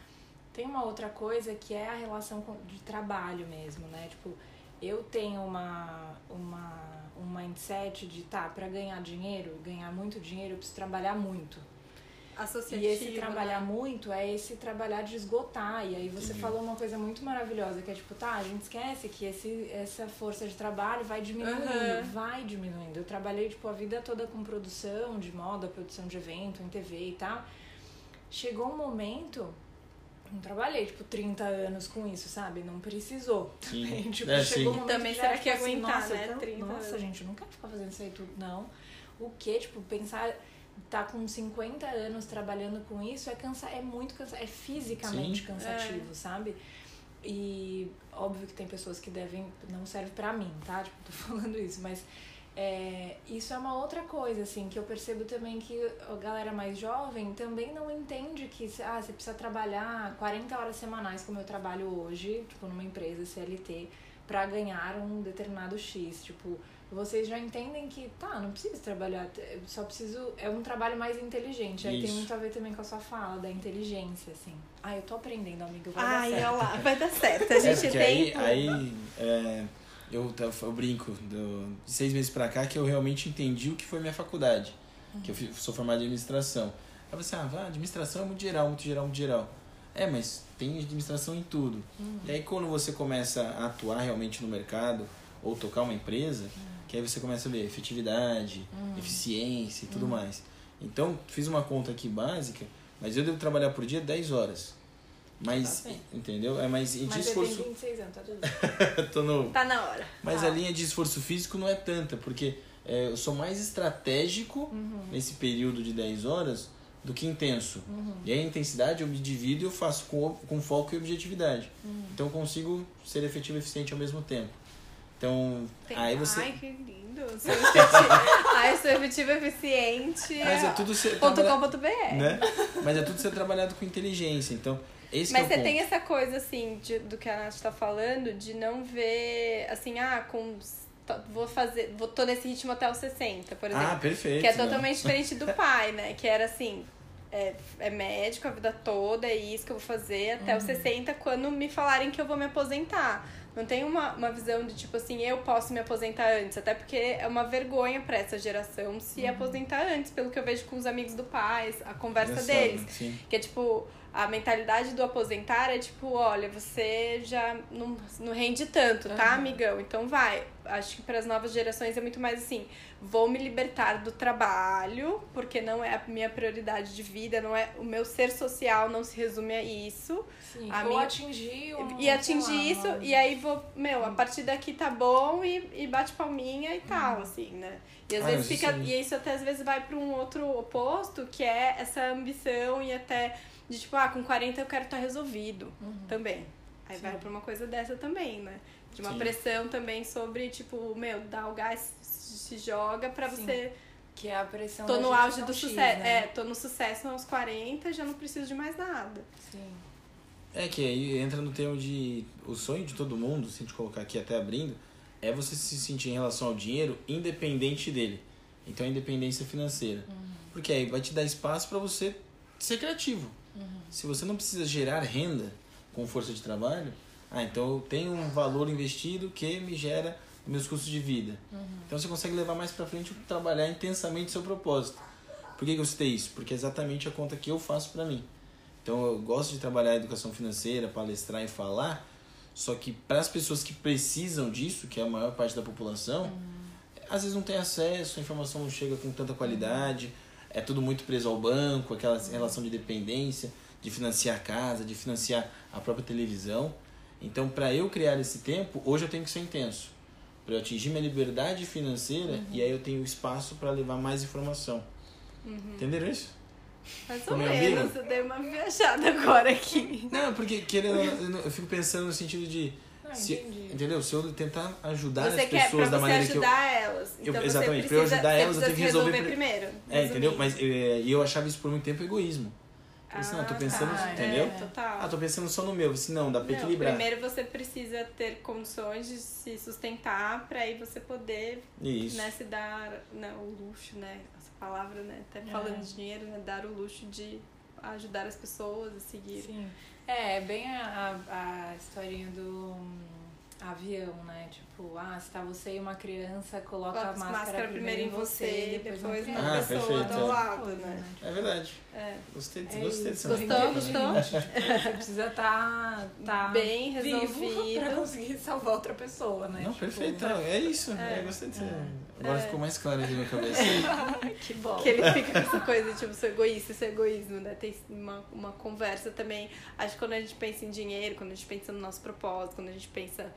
tem uma outra coisa que é a relação de trabalho mesmo, né, tipo, eu tenho um mindset de, pra ganhar dinheiro, ganhar muito dinheiro, eu preciso trabalhar muito. E esse trabalhar, né, muito é esse trabalhar de esgotar. E aí você falou uma coisa muito maravilhosa, que é tipo, a gente esquece que essa força de trabalho vai diminuindo, vai diminuindo. Eu trabalhei, tipo, a vida toda com produção de moda, produção de evento, em TV e tal. Chegou um momento... Não trabalhei, 30 anos com isso, sabe? Não precisou. Também, chegou um momento também que será que aguentar, assim, né? 30 nossa, anos. Gente, eu não quero ficar fazendo isso aí tudo, não. O quê? Pensar... Tá com 50 anos trabalhando com isso é muito cansativo, é fisicamente cansativo, sabe? E óbvio que tem pessoas que não serve pra mim, tá? Tô falando isso, mas isso é uma outra coisa, assim, que eu percebo também que a galera mais jovem também não entende que, você precisa trabalhar 40 horas semanais, como eu trabalho hoje, numa empresa CLT, pra ganhar um determinado X, Vocês já entendem que, não preciso trabalhar, só preciso... É um trabalho mais inteligente. Aí tem muito a ver também com a sua fala, da inteligência, assim. Eu tô aprendendo, amiga, vai dar certo. Olha lá, vai dar certo. A gente tem... eu brinco, de 6 meses pra cá, que eu realmente entendi o que foi minha faculdade. Uhum. Que eu sou formado em administração. Aí você, administração é muito geral. Mas tem administração em tudo. Uhum. E aí quando você começa a atuar realmente no mercado, ou tocar uma empresa... Uhum. Que aí você começa a ver efetividade, eficiência e tudo mais. Então, fiz uma conta aqui básica, mas eu devo trabalhar por dia 10 horas. Mas, entendeu? Mas esforço... eu tenho 26 anos, tá tudo bem. Tô novo. Tá na hora. Mas a linha de esforço físico não é tanta, porque eu sou mais estratégico nesse período de 10 horas do que intenso. E aí a intensidade eu me divido e eu faço com foco e objetividade. Então, eu consigo ser efetivo e eficiente ao mesmo tempo. Então, aí você... Ai, que lindo. Seu efetivo eficiente. Mas é tudo ser... .com.br, né? Mas é tudo ser trabalhado com inteligência. Então, esse Mas que é o ponto. Tem essa coisa, assim, do que a Nath tá falando, de não ver, assim, tô nesse ritmo até os 60, por exemplo. Perfeito. Que é totalmente diferente do pai, né? Que era assim... É médico a vida toda, é isso que eu vou fazer até os 60, quando me falarem que eu vou me aposentar. Não tem uma visão de tipo assim, eu posso me aposentar antes, até porque é uma vergonha pra essa geração se aposentar antes, pelo que eu vejo com os amigos do pai, a conversa deles. Sim. Que é tipo, a mentalidade do aposentar é tipo, olha, você já não rende tanto, tá, amigão? Então vai. Acho que para as novas gerações é muito mais assim, vou me libertar do trabalho, porque não é a minha prioridade de vida, não é o meu ser social, não se resume a isso. Sim, atingir isso, e aí vou, a partir daqui tá bom, e bate palminha e tal, assim, né? E às vezes fica, e isso até às vezes vai para um outro oposto, que é essa ambição e até de tipo, com 40 eu quero estar resolvido também. Aí vai pra uma coisa dessa também, né? De uma pressão também sobre, tipo, dá o gás, se joga pra você... Que é a pressão... Tô no auge do sucesso, né? Tô no sucesso aos 40, já não preciso de mais nada. Sim. Que aí entra no tema de... O sonho de todo mundo, se a gente colocar aqui até abrindo, é você se sentir em relação ao dinheiro independente dele. Então, a independência financeira. Porque aí vai te dar espaço pra você ser criativo. Se você não precisa gerar renda com força de trabalho... então eu tenho um valor investido que me gera meus custos de vida. Então você consegue levar mais pra frente, trabalhar intensamente seu propósito. Por que eu citei isso? Porque é exatamente a conta que eu faço pra mim. Então eu gosto de trabalhar a educação financeira, palestrar e falar, só que para as pessoas que precisam disso, que é a maior parte da população, às vezes não tem acesso, a informação não chega com tanta qualidade, é tudo muito preso ao banco, aquela relação de dependência, de financiar a casa, de financiar a própria televisão. Então, para eu criar esse tempo, hoje eu tenho que ser intenso. Para eu atingir minha liberdade financeira, e aí eu tenho espaço para levar mais informação. Entenderam isso? Mais ou menos, eu dei uma viajada agora aqui. Não, porque eu fico pensando no sentido de... Ah, entendeu? Se eu tentar ajudar você as pessoas da maneira que eu... Elas. Então eu exatamente, precisa, pra eu ajudar elas, eu tenho que resolver primeiro. É, entendeu? Mas eu achava isso por muito tempo egoísmo. Eu disse, não, eu tô pensando, tá, entendeu? É, total. Ah, tô pensando só no meu. Eu disse, não, dá pra equilibrar. Primeiro você precisa ter condições de se sustentar pra aí você poder, né, se dar, né, o luxo, né? Essa palavra, né? Até falando de dinheiro, né? Dar o luxo de ajudar as pessoas a seguir. Sim. É bem a historinha do avião, né? Tipo, se tá você e uma criança, coloca a máscara primeiro em você e depois na pessoa do lado, né? É verdade. É. Gostei disso. Gostou? Você precisa tá bem resolvido pra conseguir salvar outra pessoa, né? Não, tipo, perfeito. É isso. É. Gostei disso. Agora ficou mais claro aqui na minha cabeça. Que bom. Que ele fica com essa coisa, tipo, sou egoísta, isso é egoísmo, né? Tem uma conversa também. Acho que quando a gente pensa em dinheiro, quando a gente pensa no nosso propósito, quando a gente pensa,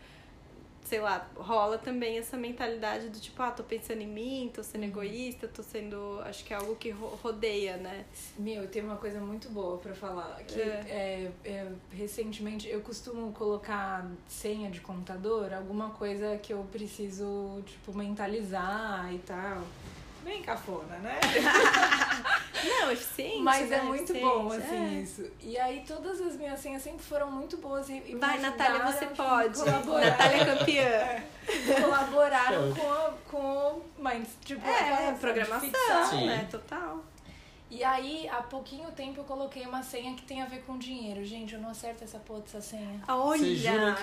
sei lá, rola também essa mentalidade do tipo, tô pensando em mim, tô sendo egoísta, tô sendo... Acho que é algo que rodeia, né? Meu, tem uma coisa muito boa pra falar. Que recentemente, eu costumo colocar senha de computador, alguma coisa que eu preciso, tipo, mentalizar e tal. Bem cafona, né? Não, eficiente. Mas né? É muito bom, assim, isso. E aí, todas as minhas senhas sempre foram muito boas. E vai, Natália, você pode. Natália é campeã. Colaboraram com a programação, né? Total. E aí, há pouquinho tempo, eu coloquei uma senha que tem a ver com dinheiro. Gente, eu não acerto essa porra dessa senha. Olha,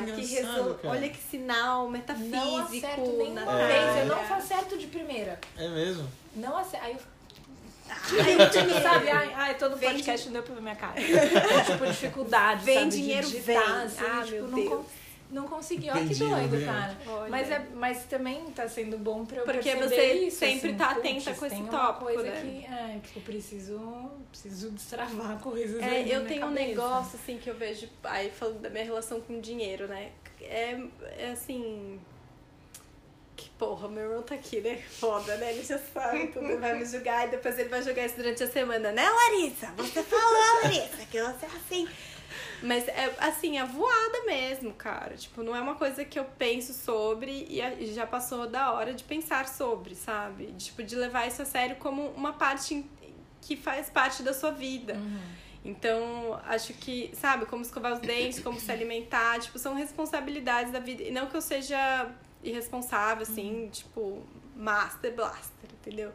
olha que sinal metafísico. Não acerto nenhuma vez. Eu não acerto de primeira. É mesmo? Não acerto. Aí eu... Tipo, sabe? Todo podcast não deu pra ver minha cara. Tipo, dificuldade, vem sabe? Dinheiro, de digitar, assim, tipo, meu Deus. Não consegui, olha que doido, cara. Mas também tá sendo bom pra eu perceber isso. Porque você sempre assim, tá atenta com esse tópico, coisa, né? Que eu preciso destravar coisas aí na minha cabeça. Eu tenho um negócio, assim, que eu vejo... Aí, falando da minha relação com dinheiro, né? É assim... Que porra, meu irmão tá aqui, né? Foda, né? Ele já sabe tudo, vai me julgar. E depois ele vai jogar isso durante a semana. Né, Larissa? Você falou, Larissa, que você é assim... Mas é assim, é voada mesmo, cara. Tipo, não é uma coisa que eu penso sobre e já passou da hora de pensar sobre, sabe? Tipo, de levar isso a sério como uma parte que faz parte da sua vida. Uhum. Então, acho que, sabe, como escovar os dentes, como se alimentar, tipo, são responsabilidades da vida. E não que eu seja irresponsável, assim, tipo, master blaster, entendeu?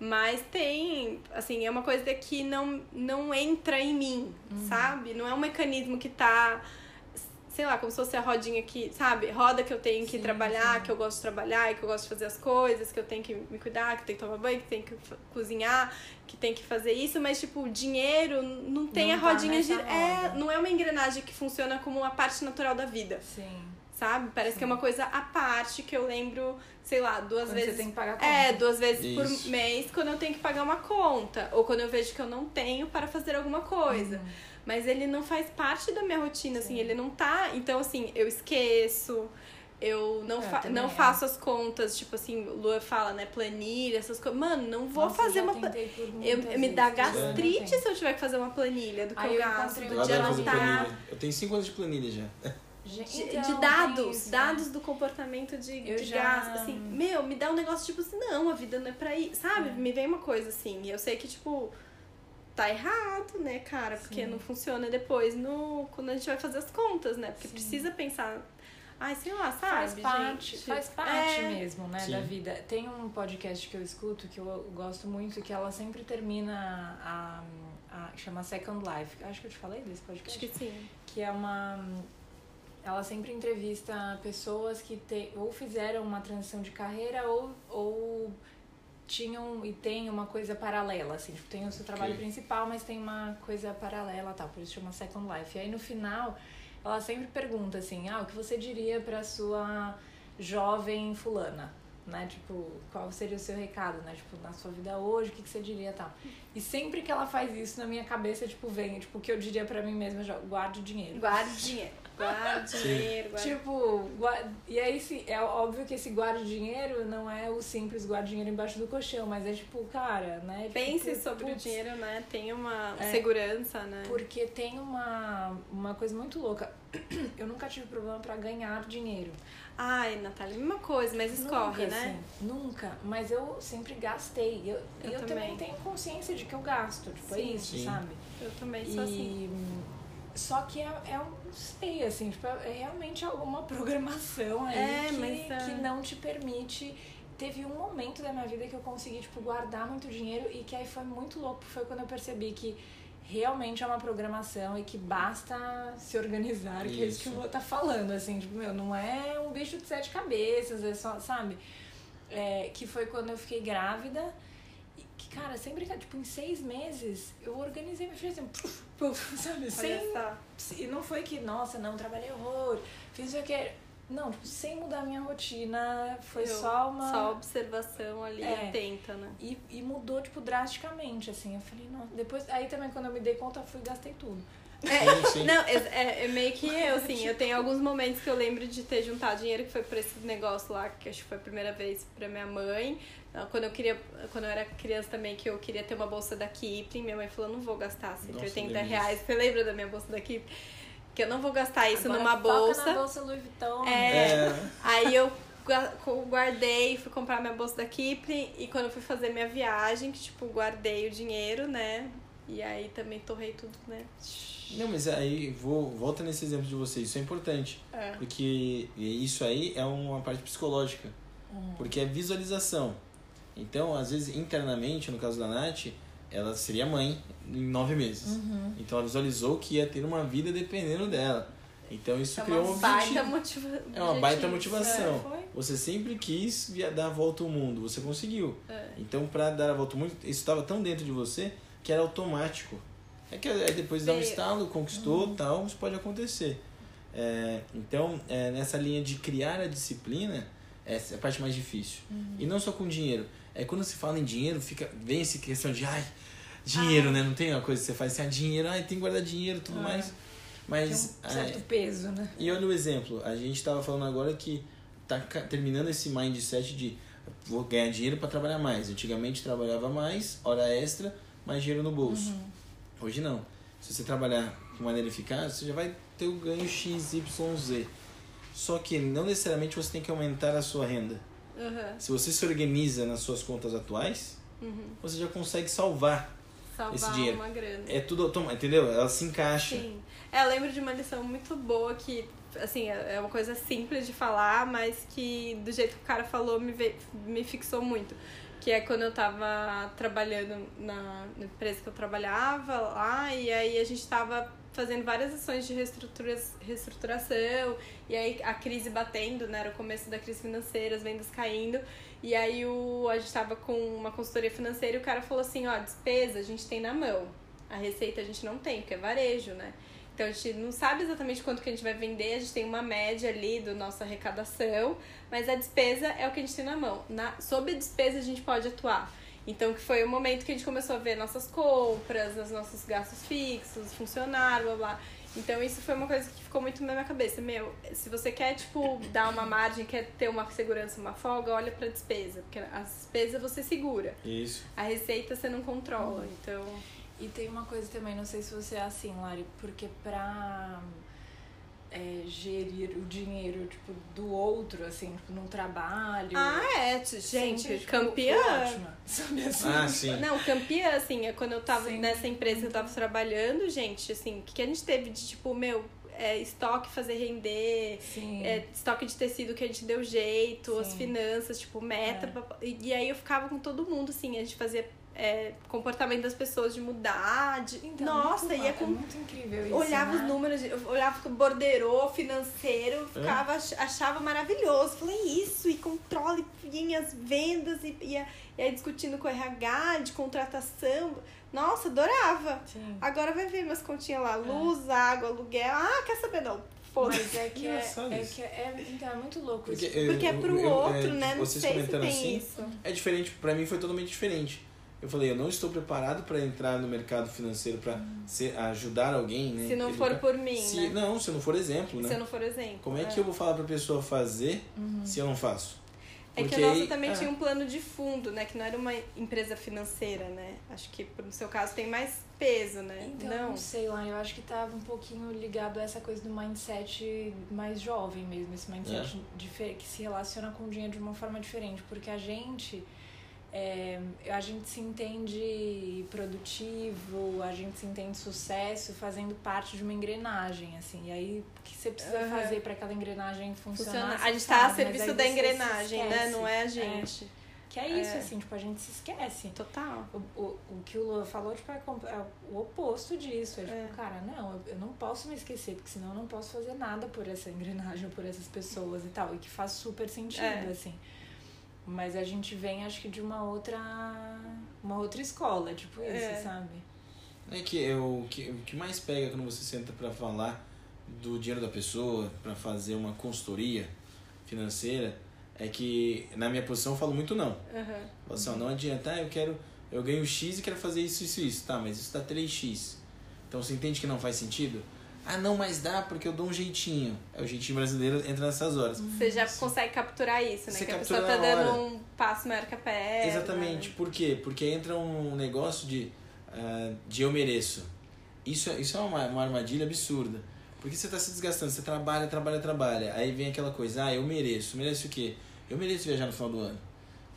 Mas tem, assim, é uma coisa que não entra em mim, sabe? Não é um mecanismo que tá, sei lá, como se fosse a rodinha que, sabe? Roda que eu tenho que trabalhar, que eu gosto de trabalhar e que eu gosto de fazer as coisas, que eu tenho que me cuidar, que eu tenho que tomar banho, que eu tenho que cozinhar, que eu tenho que fazer isso. Mas, tipo, o dinheiro não tem a rodinha... não é uma engrenagem que funciona como uma parte natural da vida. Sim. Sabe? Parece que é uma coisa à parte que eu lembro, sei lá, duas vezes... Você tem que pagar a conta. 2 vezes isso. Por mês, quando eu tenho que pagar uma conta. Ou quando eu vejo que eu não tenho para fazer alguma coisa. Mas ele não faz parte da minha rotina, assim. Ele não tá... Então, assim, eu esqueço... Eu não faço as contas, tipo assim, Lua fala, né, planilha, essas coisas. Mano, não vou fazer uma planilha. Me dá gastrite se eu tiver que fazer uma planilha do que eu gasto, do dia não tá. Eu tenho 5 anos de planilha já. Então, de dados do comportamento de gasto, assim, me dá um negócio tipo assim, não, a vida não é pra ir, sabe? Me vem uma coisa assim, e eu sei que, tipo, tá errado, né, cara? Porque não funciona depois quando a gente vai fazer as contas, né? Porque precisa pensar, sei lá, sabe? Faz parte mesmo, né, da vida. Tem um podcast que eu escuto, que eu gosto muito, que ela sempre termina chama Second Life, acho que eu te falei desse podcast. Acho que sim. Que é ela sempre entrevista pessoas que ou fizeram uma transição de carreira ou tinham e tem uma coisa paralela, assim, tipo, tem o seu trabalho principal, mas tem uma coisa paralela, tal, por isso chama Second Life. E aí no final, ela sempre pergunta assim, o que você diria pra sua jovem fulana? né? Tipo, qual seria o seu recado, né? Tipo, na sua vida hoje, o que, que você diria e tal. E sempre que ela faz isso, na minha cabeça, tipo, vem, tipo, o que eu diria pra mim mesma, já, guarde dinheiro. Guarde dinheiro. Guarde dinheiro. Tipo, e aí sim, é óbvio que esse guarde dinheiro não é o simples guarde dinheiro embaixo do colchão, mas é tipo, cara, né? Tipo, pense sobre o dinheiro, né? Tem uma segurança, né? Porque tem uma coisa muito louca. Eu nunca tive problema pra ganhar dinheiro. Ai, Natália, a mesma coisa, mas escorre, nunca, né? Assim, nunca, mas eu sempre gastei. Eu também tenho consciência de que eu gasto, tipo, sim, é isso, sim, sabe? Eu também sou assim. Só que é um, não sei, assim, tipo, é realmente alguma programação aí que não te permite. Teve um momento da minha vida que eu consegui, tipo, guardar muito dinheiro e que aí foi muito louco, foi quando eu percebi que realmente é uma programação e que basta se organizar, isso, que é isso que eu vou estar falando, assim, tipo, meu, não é um bicho de 7 cabeças, é só, sabe? É, que foi quando eu fiquei grávida e que, cara, sempre, tipo, em 6 meses eu organizei minha filha assim, puf, puf, sabe? E não foi que, nossa, não, trabalhei horror, fiz o que... Não, tipo, sem mudar minha rotina, foi só uma... Só observação ali, atenta, né? E mudou, tipo, drasticamente, assim. Eu falei, nossa... Depois, aí também, quando eu me dei conta, fui e gastei tudo. Sim. Não, é meio que eu, assim. Tipo... Eu tenho alguns momentos que eu lembro de ter juntado dinheiro que foi pra esse negócio lá, que acho que foi a primeira vez pra minha mãe. Quando eu era criança também, que eu queria ter uma bolsa da Kipling. Minha mãe falou, não vou gastar R$180. Você lembra da minha bolsa da Kipling? Que eu não vou gastar isso. Agora numa bolsa. Na bolsa Louis Vuitton. Aí eu guardei, fui comprar minha bolsa da Kipling. E quando eu fui fazer minha viagem, que tipo, guardei o dinheiro, né? E aí também torrei tudo, né? Não, mas aí volta nesse exemplo de vocês. Isso é importante. É. Porque isso aí é uma parte psicológica. Porque é visualização. Então, às vezes, internamente, no caso da Nath... Ela seria mãe em 9 meses. Então ela visualizou que ia ter uma vida dependendo dela. Então isso criou um objetivo. É uma baita motivação. Você sempre quis dar a volta ao mundo. Você conseguiu. Então pra dar a volta ao mundo, isso estava tão dentro de você que era automático. É que depois dá um estalo, conquistou, tal, isso pode acontecer. Então, nessa linha de criar a disciplina, essa é a parte mais difícil. E não só com dinheiro. É quando se fala em dinheiro, vem essa questão de dinheiro, né? Não tem uma coisa que você faz assim, dinheiro, tem que guardar dinheiro e tudo mais. Mas, tem um certo peso, né? E olha o exemplo, a gente estava falando agora que tá terminando esse mindset de vou ganhar dinheiro para trabalhar mais. Antigamente trabalhava mais, hora extra, mais dinheiro no bolso. Hoje não. Se você trabalhar de maneira eficaz, você já vai ter o ganho X, Y, Z. Só que não necessariamente você tem que aumentar a sua renda. Se você se organiza nas suas contas atuais, você já consegue salvar esse dinheiro. Uma grana. É tudo automático, entendeu? Ela se encaixa. Sim. Eu lembro de uma lição muito boa que, assim, é uma coisa simples de falar, mas que do jeito que o cara falou me fixou muito. Que é quando eu tava trabalhando na empresa que eu trabalhava lá, e aí a gente tava fazendo várias ações de reestruturação, e aí a crise batendo, né? Era o começo da crise financeira, as vendas caindo, e aí a gente tava com uma consultoria financeira e o cara falou assim, ó, despesa a gente tem na mão, a receita a gente não tem, porque é varejo, né? Então a gente não sabe exatamente quanto que a gente vai vender, a gente tem uma média ali da nossa arrecadação, mas a despesa é o que a gente tem na mão. Sobre a despesa a gente pode atuar. Então que foi o momento que a gente começou a ver nossas compras, os nossos gastos fixos, funcionário, blá blá. Então isso foi uma coisa que ficou muito na minha cabeça. Meu, se você quer, tipo, dar uma margem, quer ter uma segurança, uma folga, olha pra despesa. Porque a despesa você segura. Isso. A receita você não controla, então... E tem uma coisa também, não sei se você é assim, Lari, porque pra gerir o dinheiro, tipo, do outro, assim, tipo, num trabalho... gente, tipo, campeã! Sabe, assim? Sim. Não, campeã, assim, é quando eu tava nessa empresa que eu tava trabalhando, gente, assim, o que a gente teve de, tipo, estoque fazer render, estoque de tecido que a gente deu jeito, as finanças, tipo, meta... E aí eu ficava com todo mundo, assim, a gente fazia... comportamento das pessoas de mudar, então, nossa, ia com... É muito incrível isso, olhava, né? Os números, olhava o borderô financeiro, ficava, achava maravilhoso, falei isso, e controle, e as vendas, e aí discutindo com o RH, de contratação, nossa, adorava. Sim. Agora vai ver minhas continhas lá, luz, água, aluguel, quer saber não, Mas é que então é muito louco porque isso. Porque é pro outro, né? Não sei se tem assim, isso. É diferente, pra mim foi totalmente diferente. Eu falei, eu não estou preparado pra entrar no mercado financeiro pra ajudar alguém, né? Se não for por mim, né? Não, se eu não for exemplo, né? Se eu não for exemplo. Como é que eu vou falar pra pessoa fazer se eu não faço? Porque é que a nossa também tinha um plano de fundo, né? Que não era uma empresa financeira, né? Acho que, no seu caso, tem mais peso, né? Então, não sei lá. Eu acho que tava um pouquinho ligado a essa coisa do mindset mais jovem mesmo. Esse mindset que se relaciona com o dinheiro de uma forma diferente. Porque a gente se entende produtivo, a gente se entende sucesso fazendo parte de uma engrenagem, assim. E aí, o que você precisa fazer para aquela engrenagem funcionar? A gente tá a serviço da engrenagem, né? Não é a gente. Que é isso, assim, tipo, a gente se esquece. Total. O que o Luan falou, tipo, é o oposto disso. É tipo, cara, não, eu não posso me esquecer, porque senão eu não posso fazer nada por essa engrenagem, por essas pessoas e tal. E que faz super sentido, assim. Mas a gente vem, acho que, de uma outra escola, tipo isso, sabe? É que o que mais pega quando você senta pra falar do dinheiro da pessoa, pra fazer uma consultoria financeira, é que, na minha posição, eu falo muito não. Falo assim, não adianta, eu ganho X e quero fazer isso, isso, isso. Tá, mas isso dá 3X. Então, você entende que não faz sentido? Ah, não, mas dá porque eu dou um jeitinho. É o jeitinho brasileiro, entra nessas horas. Você já consegue capturar isso, né? Você que a pessoa tá dando um passo maior que a perna. Exatamente. Por quê? Porque entra um negócio de eu mereço. Isso é uma armadilha absurda. Porque você tá se desgastando. Você trabalha. Aí vem aquela coisa, eu mereço. Mereço o quê? Eu mereço viajar no final do ano.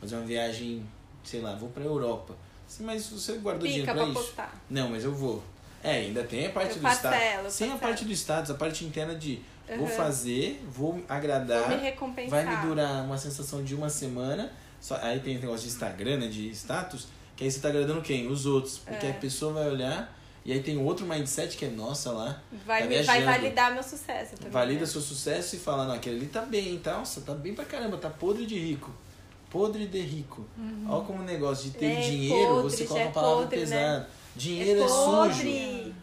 Fazer uma viagem, sei lá, vou pra Europa. Assim, mas você guardou dinheiro pra isso? Postar. Não, mas eu vou. Ainda tem a parte do status. Sem a parte do status, a parte interna de vou fazer, vou agradar, vou me recompensar. Vai me durar uma sensação de uma semana. Só, aí tem esse negócio de Instagram, né, de status, que aí você tá agradando quem? Os outros. Porque a pessoa vai olhar, e aí tem outro mindset que é nossa lá. Vai validar meu sucesso também. Valida seu sucesso e fala, não, aquele ali tá bem, tá? Nossa, tá bem pra caramba, tá podre de rico. Podre de rico. Olha como o negócio de ter dinheiro, podre, você coloca uma palavra pesada. Né? Dinheiro é sujo.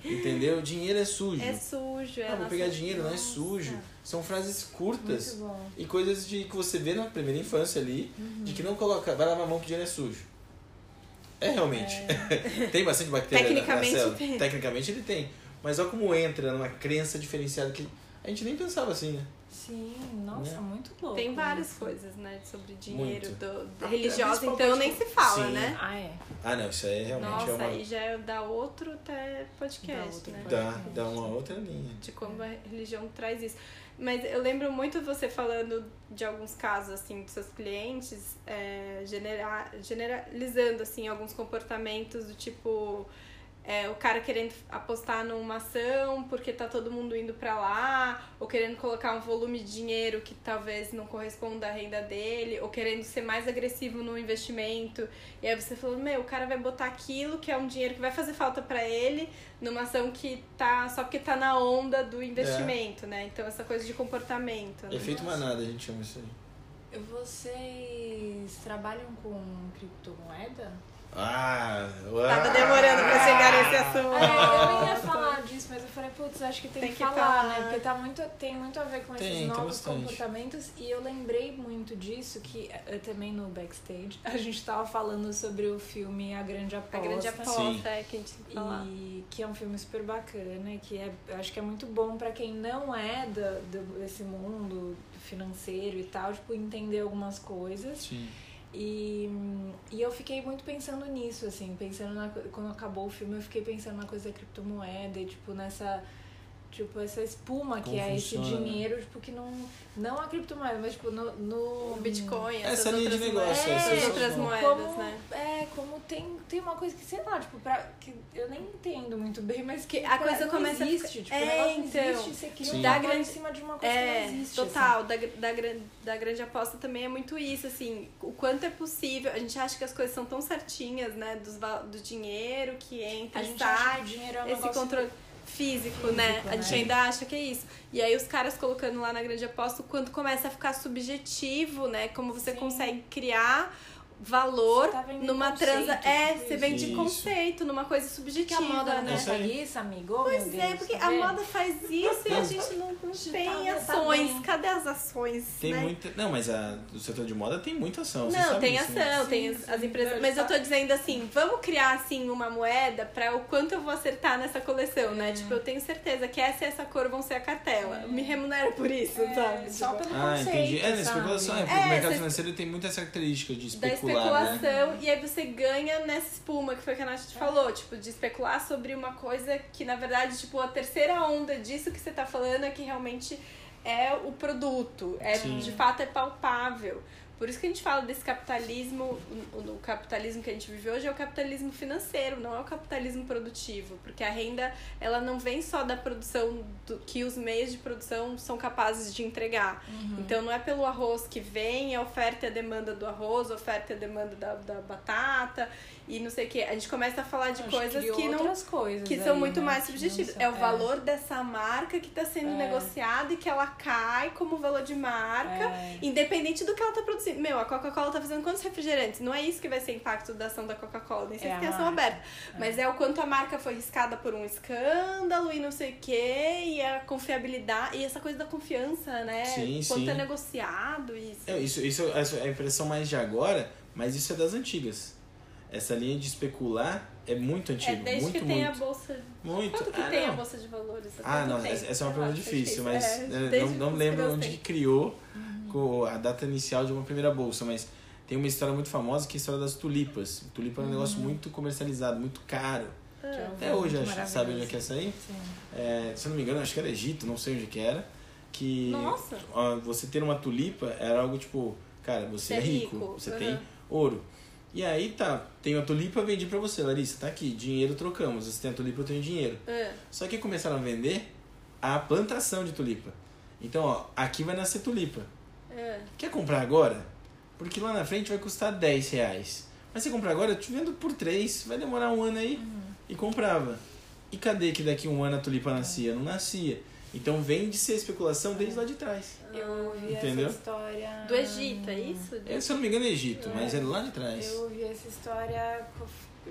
Entendeu? Dinheiro é sujo. É sujo. Vou pegar dinheiro, não é sujo. São frases curtas e coisas que você vê na primeira infância ali, de que não coloca, vai lavar a mão que o dinheiro é sujo. É realmente. Tem bastante bactéria na célula. Tecnicamente ele tem. Mas olha como entra numa crença diferenciada que a gente nem pensava assim, né? Sim, nossa, muito louco. Tem várias coisas, né, sobre dinheiro religiosa, então nem se fala, né? Ah, é. Ah, não, isso aí realmente nossa, é uma... Nossa, aí já dá outro até podcast, né? Dá uma outra linha. De como a religião traz isso. Mas eu lembro muito você falando de alguns casos, assim, dos seus clientes, generalizando, assim, alguns comportamentos do tipo... o cara querendo apostar numa ação porque tá todo mundo indo pra lá, ou querendo colocar um volume de dinheiro que talvez não corresponda à renda dele, ou querendo ser mais agressivo no investimento. E aí você falou, o cara vai botar aquilo que é um dinheiro que vai fazer falta pra ele numa ação que tá só porque tá na onda do investimento, né? Então essa coisa de comportamento. Efeito manada, a gente chama isso aí. Vocês trabalham com criptomoeda? Tava demorando pra chegar nesse assunto. Eu ia falar disso, mas eu falei, putz, acho que tem que falar, né? Porque tem muito a ver com esses novos comportamentos. E eu lembrei muito disso, que eu também no backstage, a gente tava falando sobre o filme A Grande Aposta. A Grande Aposta, que a gente tem que falar. E que é um filme super bacana, que acho que é muito bom pra quem não é desse mundo financeiro e tal, tipo, entender algumas coisas. Sim. E eu fiquei muito pensando nisso, assim, quando acabou o filme, eu fiquei pensando na coisa da criptomoeda e, tipo, essa espuma que é esse dinheiro, tipo, que não a criptomoeda, mas, tipo, no Bitcoin, essa linha de negócio, essas outras moedas, né? Como tem uma coisa que, sei lá, tipo, que eu nem entendo muito bem, mas que a coisa começa... existe, tipo, o negócio existe, você cria um valor em cima de uma coisa que não existe. Total, da Grande Aposta também é muito isso, assim, o quanto é possível, a gente acha que as coisas são tão certinhas, né, do dinheiro que entra, sai, esse controle... Físico, né? A gente ainda acha que é isso. E aí os caras colocando lá na Grande Aposta, quando começa a ficar subjetivo, né? Como você consegue criar valor numa transação. É, você vende conceito numa coisa subjetiva. Que a moda não faz isso, amigo? Oh, pois Deus, é, porque tá a moda faz isso e a gente não tem ações. Tá, cadê as ações? Tem muita. Não, mas o setor de moda tem muita ação. Não, tem ação, né? Tem as empresas. Mas eu tô dizendo assim, vamos criar assim uma moeda pra o quanto eu vou acertar nessa coleção, né? Tipo, eu tenho certeza que essa e essa cor vão ser a cartela. Me remunera por isso, sabe? Só pelo conceito. Entendi. É, na especulação, porque o mercado financeiro tem muitas características de especulação. Especulação, né? E aí você ganha nessa espuma que foi que a Nath te falou, tipo, de especular sobre uma coisa que, na verdade, tipo, a terceira onda disso que você tá falando é que realmente é o produto, de fato é palpável. Por isso que a gente fala desse capitalismo, o capitalismo que a gente vive hoje é o capitalismo financeiro, não é o capitalismo produtivo, porque a renda, ela não vem só da produção que os meios de produção são capazes de entregar. Uhum. Então, não é pelo arroz que vem, a oferta e a demanda do arroz, a oferta e a demanda da batata e não sei o quê. A gente começa a falar de coisas que não coisas que são aí, muito mais subjetivas. É o valor dessa marca que está sendo negociada e que ela cai como valor de marca, independente do que ela está produzindo. Meu, a Coca-Cola tá fazendo quantos refrigerantes? Não é isso que vai ser o impacto da ação da Coca-Cola, nem sei se tem ação aberta. Mas é o quanto a marca foi riscada por um escândalo e não sei o quê, e a confiabilidade, e essa coisa da confiança, né? Sim, quanto é negociado isso. É, isso é a impressão mais de agora, mas isso é das antigas. Essa linha de especular é muito antiga. É desde muito, que tem a bolsa. Muito. Quanto que tem a bolsa de valores? Não, essa é uma pergunta difícil, mas não lembro onde que criou a data inicial de uma primeira bolsa, mas tem uma história muito famosa que é a história das tulipas. Tulipa é um negócio muito comercializado, muito caro. Até hoje, acho, sabe onde é que é essa aí? Se eu não me engano, acho que era Egito, não sei onde que era. Que você ter uma tulipa era algo tipo, cara, você é rico, você tem ouro. E aí tá, tenho a tulipa, vendi pra você, Larissa, tá aqui, dinheiro trocamos. Você tem a tulipa, eu tenho dinheiro. Só que começaram a vender a plantação de tulipa. Então, ó, aqui vai nascer tulipa. Quer comprar agora? Porque lá na frente vai custar 10 reais. Mas se comprar agora, eu te vendo por 3, vai demorar um ano aí. E comprava. E cadê que daqui um ano a tulipa nascia? Não nascia. Então vende-se a especulação desde lá de trás. Eu ouvi essa história... Do Egito, é isso? Se eu não me engano é Egito, mas é lá de trás. Eu ouvi essa história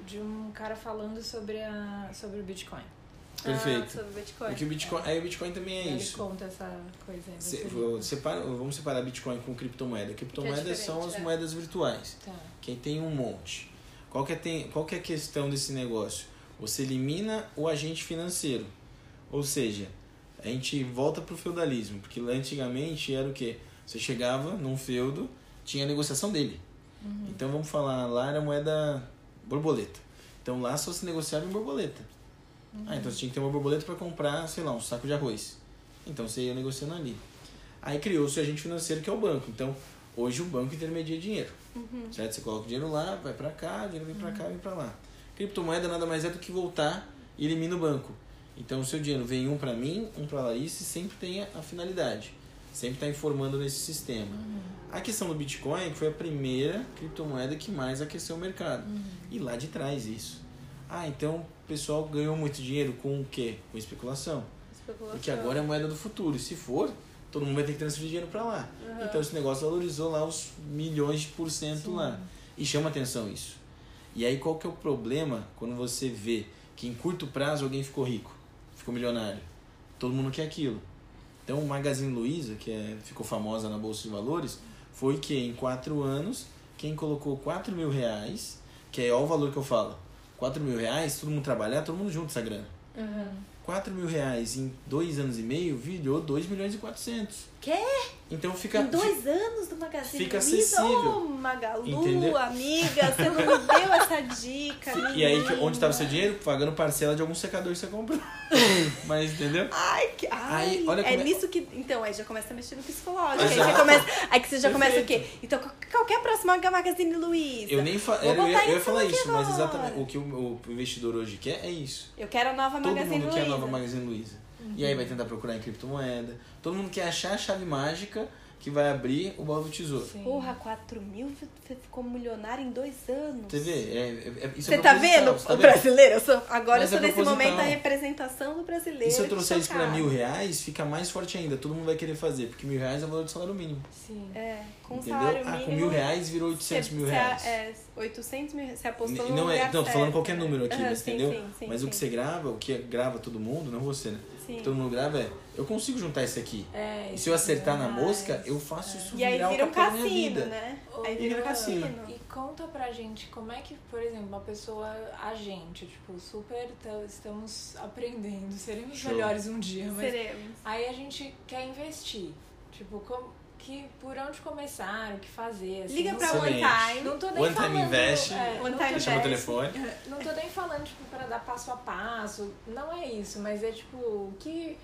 de um cara falando sobre o Bitcoin. Perfeito. Sobre o Bitcoin. Porque o Bitcoin, aí o Bitcoin também é isso. Ele conta essa coisa aí. Vamos separar Bitcoin com criptomoeda. Criptomoedas são as moedas virtuais. Tá. Quem tem um monte. Qual que é a questão desse negócio? Você elimina o agente financeiro. Ou seja... A gente volta pro feudalismo, porque lá antigamente era o quê? Você chegava num feudo, tinha a negociação dele. Então vamos falar, lá era moeda borboleta. Então lá só se negociava em borboleta. Então você tinha que ter uma borboleta para comprar, sei lá, um saco de arroz. Então você ia negociando ali. Aí criou-se o agente financeiro que é o banco. Então hoje o banco intermedia dinheiro. Certo? Você coloca o dinheiro lá, vai para cá, o dinheiro vem para cá, vem para lá. Criptomoeda nada mais é do que voltar e elimina o banco. Então, o seu dinheiro vem um para mim, um para a Larissa e sempre tem a finalidade. Sempre está informando nesse sistema. A questão do Bitcoin foi a primeira criptomoeda que mais aqueceu o mercado. E lá de trás isso. Então o pessoal ganhou muito dinheiro com o quê? Com especulação. Porque agora é a moeda do futuro. Se for, todo mundo vai ter que transferir dinheiro para lá. Então, esse negócio valorizou lá os milhões de % lá. E chama atenção isso. E aí, qual que é o problema quando você vê que em curto prazo alguém ficou rico? Ficou milionário. Todo mundo quer aquilo. Então, o Magazine Luiza, que ficou famosa na Bolsa de Valores, foi que em 4 anos, quem colocou 4 mil reais, que é o valor que eu falo, 4 mil reais, todo mundo trabalhar, todo mundo junto essa grana. 4 mil reais em 2 anos e meio, virou 2.400.000. Quê? Então fica... Em 2 anos do Magazine fica Luiza? Acessível. Ô, Magalu, entendeu? Amiga, você não me deu essa dica. E aí, onde estava o seu dinheiro? Pagando parcela de algum secador que você comprou. Mas, entendeu? Ai, olha como nisso que... Então, aí já começa a mexer no psicológico. Aí que você já começa o quê? Então, qualquer próxima Magazine Luiza. Eu ia falar isso, mas exatamente o que o investidor hoje quer é isso. Eu quero a nova Magazine Luiza. Todo mundo quer a nova Magazine Luiza. E aí vai tentar procurar em criptomoeda. Todo mundo quer achar a chave mágica que vai abrir o Banco do Tesouro. Sim. Porra, 4 mil? Você ficou milionário em 2 anos. Você vê? Isso é proposital. Tá vendo? Você tá vendo? O brasileiro. Agora eu sou nesse momento a representação do brasileiro. E se eu trouxer isso pra R$1.000, fica mais forte ainda. Todo mundo vai querer fazer, porque R$1.000 é o valor do salário mínimo. Sim. É, com o salário mínimo... com R$1.000 virou 800 mil reais. É, 800 mil reais. Você apostou no lugar. Não, tô falando qualquer número aqui, mas entendeu? Sim, mas o que você grava, o que grava todo mundo, não você, né? Sim. Todo mundo grava eu consigo juntar isso aqui. E se eu acertar na mosca, eu faço isso virar o capital da minha vida. Né? Aí vira um cassino, né? E conta pra gente como é que, por exemplo, uma pessoa, a gente, tipo, estamos aprendendo, seremos melhores um dia. Mas seremos. Aí a gente quer investir. Tipo, por onde começar, o que fazer. Assim, liga pra One Time. Não tô nem One falando, Time investe. One Time investe. Chama o telefone. Não tô nem falando, tipo, pra dar passo a passo. Não é isso, mas é tipo, o que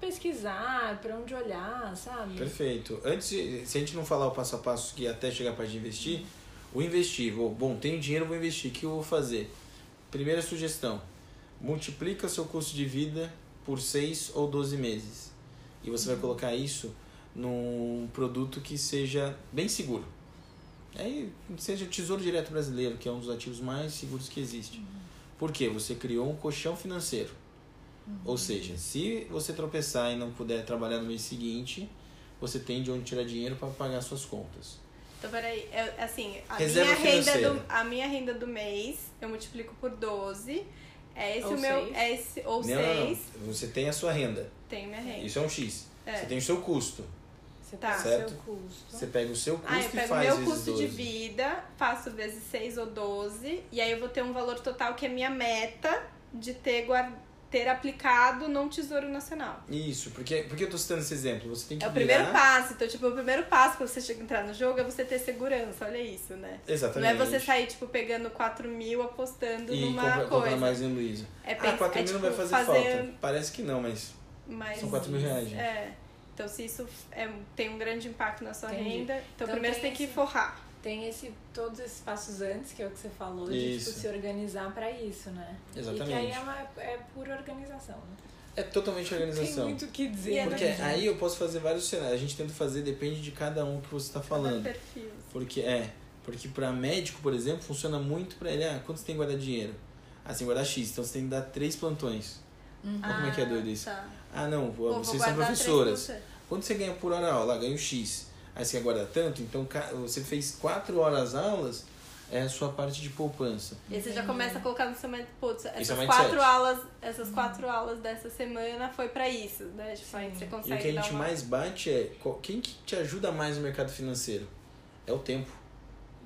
pesquisar, pra onde olhar, sabe? Perfeito. Antes, se a gente não falar o passo a passo que até chegar pra gente investir, o investir. Bom, tenho dinheiro, vou investir. O que eu vou fazer? Primeira sugestão. Multiplica seu custo de vida por 6 ou 12 meses. E você vai colocar isso num produto que seja bem seguro. Aí seja o Tesouro Direto brasileiro, que é um dos ativos mais seguros que existe. Por quê? Você criou um colchão financeiro. Ou seja, se você tropeçar e não puder trabalhar no mês seguinte, você tem de onde tirar dinheiro para pagar suas contas. Então, peraí, assim, a minha renda do mês, eu multiplico por 12, é esse ou o meu... Seis. É esse, ou 6. Não, você tem a sua renda. Tenho minha renda. Isso é um X. Você tem o seu custo. Você tá, certo? Seu custo. Você pega o seu custo e faz vezes 12. Eu pego o meu custo de vida, faço vezes 6 ou 12, e aí eu vou ter um valor total que é minha meta de ter aplicado num Tesouro Nacional. Isso, porque eu tô citando esse exemplo? Você tem que primeiro passo. Então, tipo, o primeiro passo pra você entrar no jogo é você ter segurança, olha isso, né? Exatamente. Não é você sair, tipo, pegando 4 mil, apostando numa coisa. E comprar Magazine Luiza. 4 mil tipo, não vai fazer falta. Parece que não, mas são 4 mil reais, gente. Então, se isso tem um grande impacto na sua renda, então primeiro você tem que forrar. Tem todos esses passos antes, que é o que você falou, de tipo, se organizar pra isso, né? Exatamente. E que aí é pura organização, né? É totalmente organização. Tem muito o que dizer. Porque aí eu posso fazer vários cenários. A gente tenta fazer, depende de cada um que você tá falando. Cada perfil. Porque pra médico, por exemplo, funciona muito pra ele. Quanto você tem que guardar dinheiro? Você tem que guardar X, então você tem que dar 3 plantões. Olha como é que é doido isso. Tá. Vocês são professoras. Quanto você ganha por hora aula? Ganho X. Aí você aguarda tanto, então você fez 4 horas aulas, é a sua parte de poupança. E aí você já começa a colocar no seu momento, putz, essas 4 aulas dessa semana foi pra isso, né? Tipo, aí você consegue. E o que a gente mais bate é quem que te ajuda mais no mercado financeiro? É o tempo.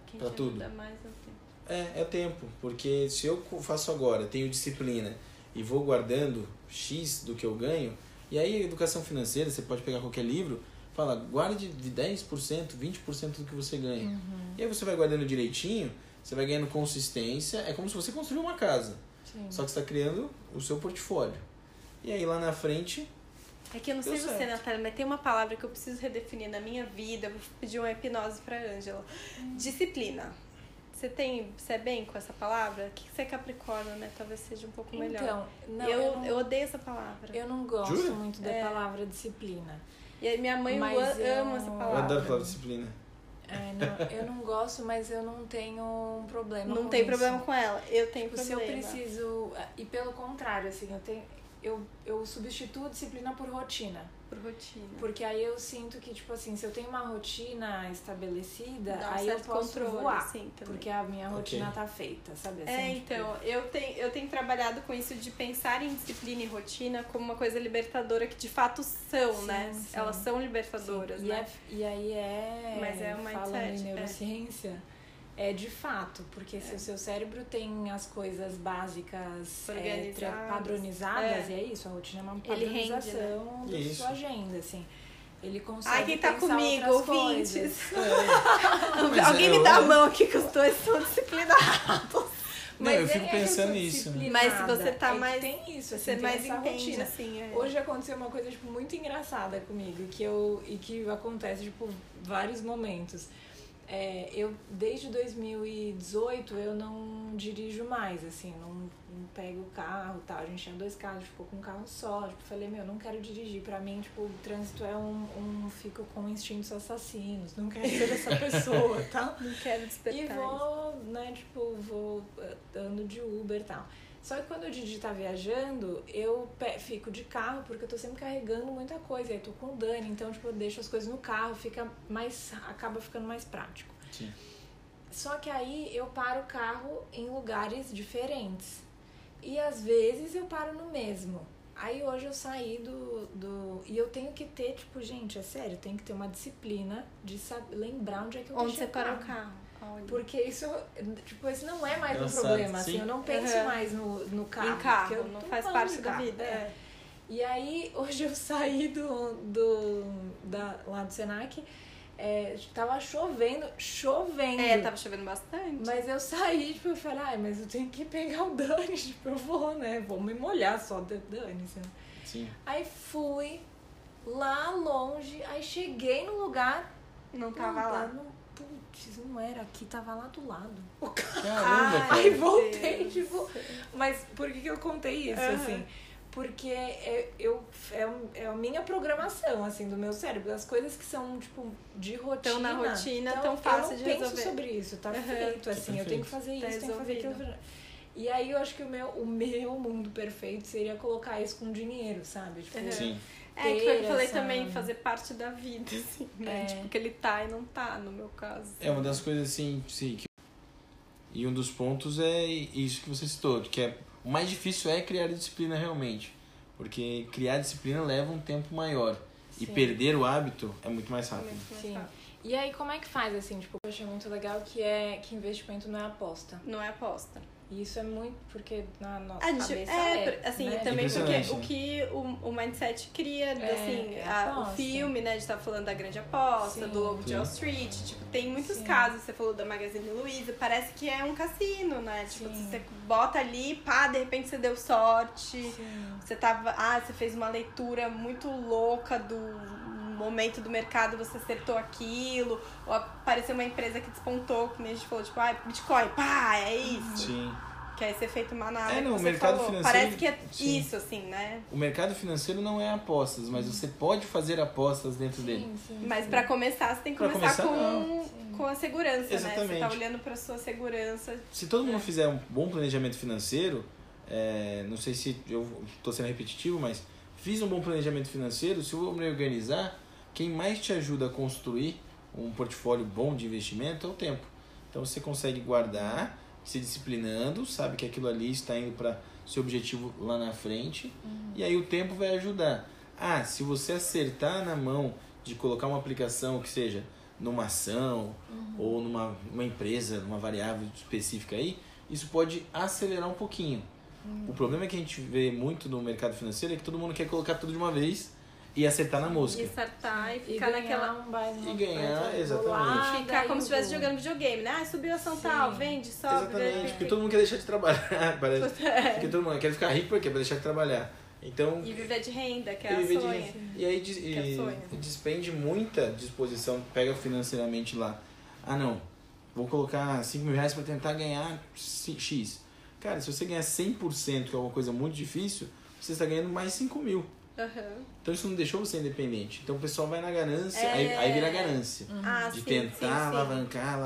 Quem pra te tudo. Ajuda mais é o tempo. É o tempo, porque se eu faço agora, tenho disciplina e vou guardando X do que eu ganho, e aí educação financeira, você pode pegar qualquer livro, fala, guarde de 10%, 20% do que você ganha. E aí você vai guardando direitinho, você vai ganhando consistência, é como se você construiu uma casa. Sim. Só que você está criando o seu portfólio. E aí lá na frente... É que eu não sei você, Natália, mas tem uma palavra que eu preciso redefinir na minha vida, vou pedir uma hipnose para a Ângela. Disciplina. Você é bem com essa palavra? Que você é capricórnio, né? Talvez seja um pouco melhor. Então, não, eu odeio essa palavra. Eu não gosto muito da palavra disciplina. E aí minha mãe ama essa palavra. Eu adoro a palavra disciplina. Eu não gosto, mas eu não tenho um problema com ela. Não tem problema com ela. Eu tenho problema. Se eu preciso... E pelo contrário, assim, eu substituo disciplina por rotina. Porque aí eu sinto que, tipo assim, se eu tenho uma rotina estabelecida, aí eu posso voar, assim, porque a minha rotina tá feita, sabe? Assim, então, eu tenho trabalhado com isso de pensar em disciplina e rotina como uma coisa libertadora, que de fato são, né? Sim. Elas são libertadoras, né? E aí mas é uma mindset, em neurociência... É de fato, porque se o seu cérebro tem as coisas básicas padronizadas, e é isso, a rotina é uma padronização da sua agenda, assim. Ele consegue quem tá comigo, ouvintes. Alguém me dá a mão aqui, que os dois são disciplinados. Mas eu fico pensando nisso. Né? Mas se você tá mais... Tem isso, assim, você tem mais entende, assim, Hoje aconteceu uma coisa, tipo, muito engraçada comigo, que acontece, tipo, vários momentos. Eu desde 2018 eu não dirijo mais, assim, não pego o carro e tal. A gente tinha dois carros, ficou com um carro só. Tipo, falei, não quero dirigir. Pra mim, tipo, o trânsito é fico com instintos assassinos. Não quero ser essa pessoa, tá? Não quero despertar. E vou, né, tipo, vou andando de Uber e tal. Só que quando o Didi tá viajando, eu fico de carro, porque eu tô sempre carregando muita coisa. Aí tô com o Dani, então, tipo, eu deixo as coisas no carro, acaba ficando mais prático. Sim. Só que aí eu paro o carro em lugares diferentes. E às vezes eu paro no mesmo. Aí hoje eu saí e eu tenho que ter, tipo, gente, é sério, tem que ter uma disciplina de lembrar onde é que eu deixei o carro. Onde você parou o carro? Porque isso, tipo, esse não é mais um problema, assim, eu não penso mais no carro. Em carro, eu não faz parte da vida. É. E aí, hoje eu saí lá do Senac, tava chovendo. Tava chovendo bastante. Mas eu saí, tipo, eu falei, mas eu tenho que pegar o Dani, tipo, eu vou, né, vou me molhar só do Dani, assim. Sim. Aí fui lá longe, aí cheguei no lugar, não tava lá. Putz, não era aqui, tava lá do lado. O cara. Aí voltei, tipo. Mas por que eu contei isso, assim? Porque é a minha programação, assim, do meu cérebro. As coisas que são, tipo, de rotina. Estão na rotina, tão fácil de resolver. Eu penso sobre isso, tá feito, assim. Eu tenho que fazer isso, tenho que fazer aquilo. E aí eu acho que o meu mundo perfeito seria colocar isso com dinheiro, sabe? Tipo, sim. Que foi o que eu falei também, fazer parte da vida, assim, né? Tipo, que ele tá e não tá, no meu caso. É uma das coisas, assim, sim. E um dos pontos é isso que você citou, que o mais difícil é criar disciplina realmente. Porque criar disciplina leva um tempo maior. Sim. E perder o hábito é muito mais rápido. Sim. E aí, como é que faz, assim? Tipo, eu achei muito legal que investimento não é aposta. Não é aposta. E isso é muito porque na nossa cabeça assim, né? Também porque o que o mindset cria, assim, o filme, né, de estar falando da grande aposta, do Lobo de Wall Street, tipo, tem muitos casos, você falou da Magazine Luiza, parece que é um cassino, né? Tipo, você bota ali, de repente você deu sorte, você tava, você fez uma leitura muito louca do momento do mercado, você acertou aquilo, ou apareceu uma empresa que despontou, que nem a gente falou, tipo, Bitcoin, é isso. Sim. Que aí você fez uma análise, o mercado financeiro, parece que é isso, assim, né? O mercado financeiro não é apostas, mas você pode fazer apostas dentro dele. Sim. Mas pra começar, você tem que começar com a segurança, né? Você tá olhando pra sua segurança. Se todo mundo fizer um bom planejamento financeiro, não sei se eu tô sendo repetitivo, mas fiz um bom planejamento financeiro, se eu me organizar, quem mais te ajuda a construir um portfólio bom de investimento é o tempo. Então você consegue guardar, se disciplinando, sabe que aquilo ali está indo para seu objetivo lá na frente, e aí o tempo vai ajudar. Se você acertar na mão de colocar uma aplicação, que seja numa ação ou numa empresa, numa variável específica aí, isso pode acelerar um pouquinho. O problema que a gente vê muito no mercado financeiro é que todo mundo quer colocar tudo de uma vez e acertar na mosca. E acertar e ficar naquela... E ganhar, exatamente. Ficar como se estivesse jogando videogame, né? Subiu a ação tal, vende, sobe. Exatamente, porque todo mundo quer deixar de trabalhar, parece. Porque todo mundo quer ficar rico porque vai deixar de trabalhar. Então, e viver de renda, que é a sonha. E aí despende muita disposição, pega financeiramente lá. Vou colocar 5 mil reais para tentar ganhar X. Cara, se você ganhar 100%, que é uma coisa muito difícil, você está ganhando mais 5 mil. Então isso não deixou você independente. Então o pessoal vai na ganância, aí vira ganância. De tentar alavancar.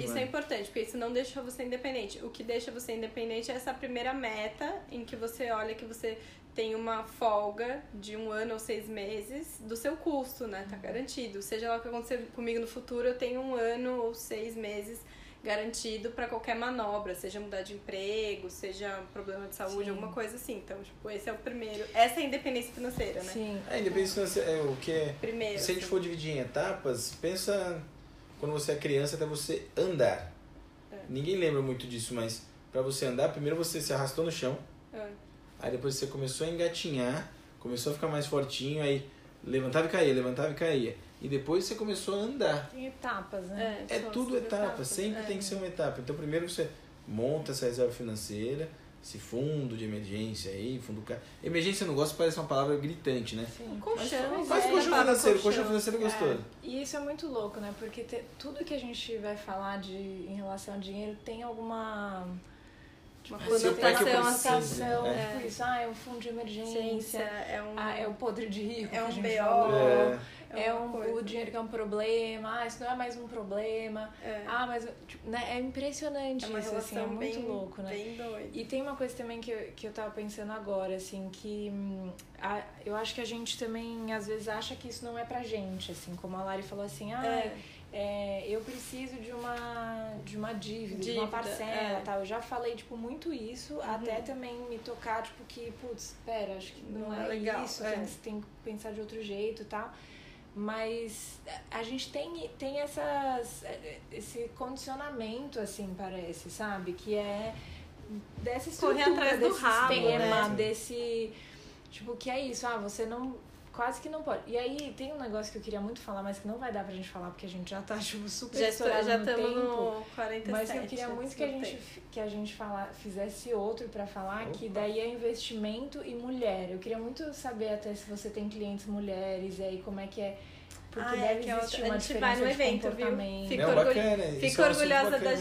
Isso é importante, porque isso não deixa você independente. O que deixa você independente é essa primeira meta em que você olha que você tem uma folga de 1 ano ou 6 meses do seu custo, né? Tá garantido. Seja lá o que acontecer comigo no futuro, eu tenho 1 ano ou 6 meses garantido para qualquer manobra, seja mudar de emprego, seja um problema de saúde, alguma coisa assim. Então, tipo, esse é o primeiro. Essa é a independência financeira, né? Sim. A independência financeira é o que é... Primeiro. Se a gente for dividir em etapas, pensa quando você é criança até você andar. Ninguém lembra muito disso, mas para você andar, primeiro você se arrastou no chão, aí depois você começou a engatinhar, começou a ficar mais fortinho, aí levantava e caía. E depois você começou a andar. Tem etapas, né? É tudo etapa. Sempre tem que ser uma etapa. Então, primeiro você monta essa reserva financeira. esse fundo de emergência aí, fundo... Emergência eu não gosto, parece uma palavra gritante, né? Sim, colchão. Faz colchão financeiro gostoso. E isso é muito louco, né? Porque tudo que a gente vai falar em relação a dinheiro tem alguma... Uma conotação, né? Tipo isso, é um fundo de emergência, é o podre de rico, é um BO, é o dinheiro que é um problema, isso não é mais um problema, mas tipo, né? É impressionante, é uma isso, assim, é muito bem, louco, né? Bem doido. E tem uma coisa também que eu tava pensando agora, assim, que eu acho que a gente também às vezes acha que isso não é pra gente, assim, como a Lari falou assim, eu preciso de uma dívida, de uma parcela, tal. Eu já falei, tipo, muito isso, até também me tocar, tipo, que, putz, pera, acho que não é legal, isso, tem que pensar de outro jeito e tal. Mas a gente tem esse condicionamento, assim, parece, sabe? Que é dessa estrutura, atrás desse sistema, né? Desse... Tipo, que é isso, você não... Quase que não pode. E aí, tem um negócio que eu queria muito falar, mas que não vai dar pra gente falar, porque a gente já tá, tipo, super estourado no tempo. Já estamos no 47. Mas eu queria muito que a gente fizesse outro pra falar, que daí é investimento e mulher. Eu queria muito saber até se você tem clientes mulheres, e aí como é que é. Porque deve existir uma diferença de comportamento. Fico orgulhosa da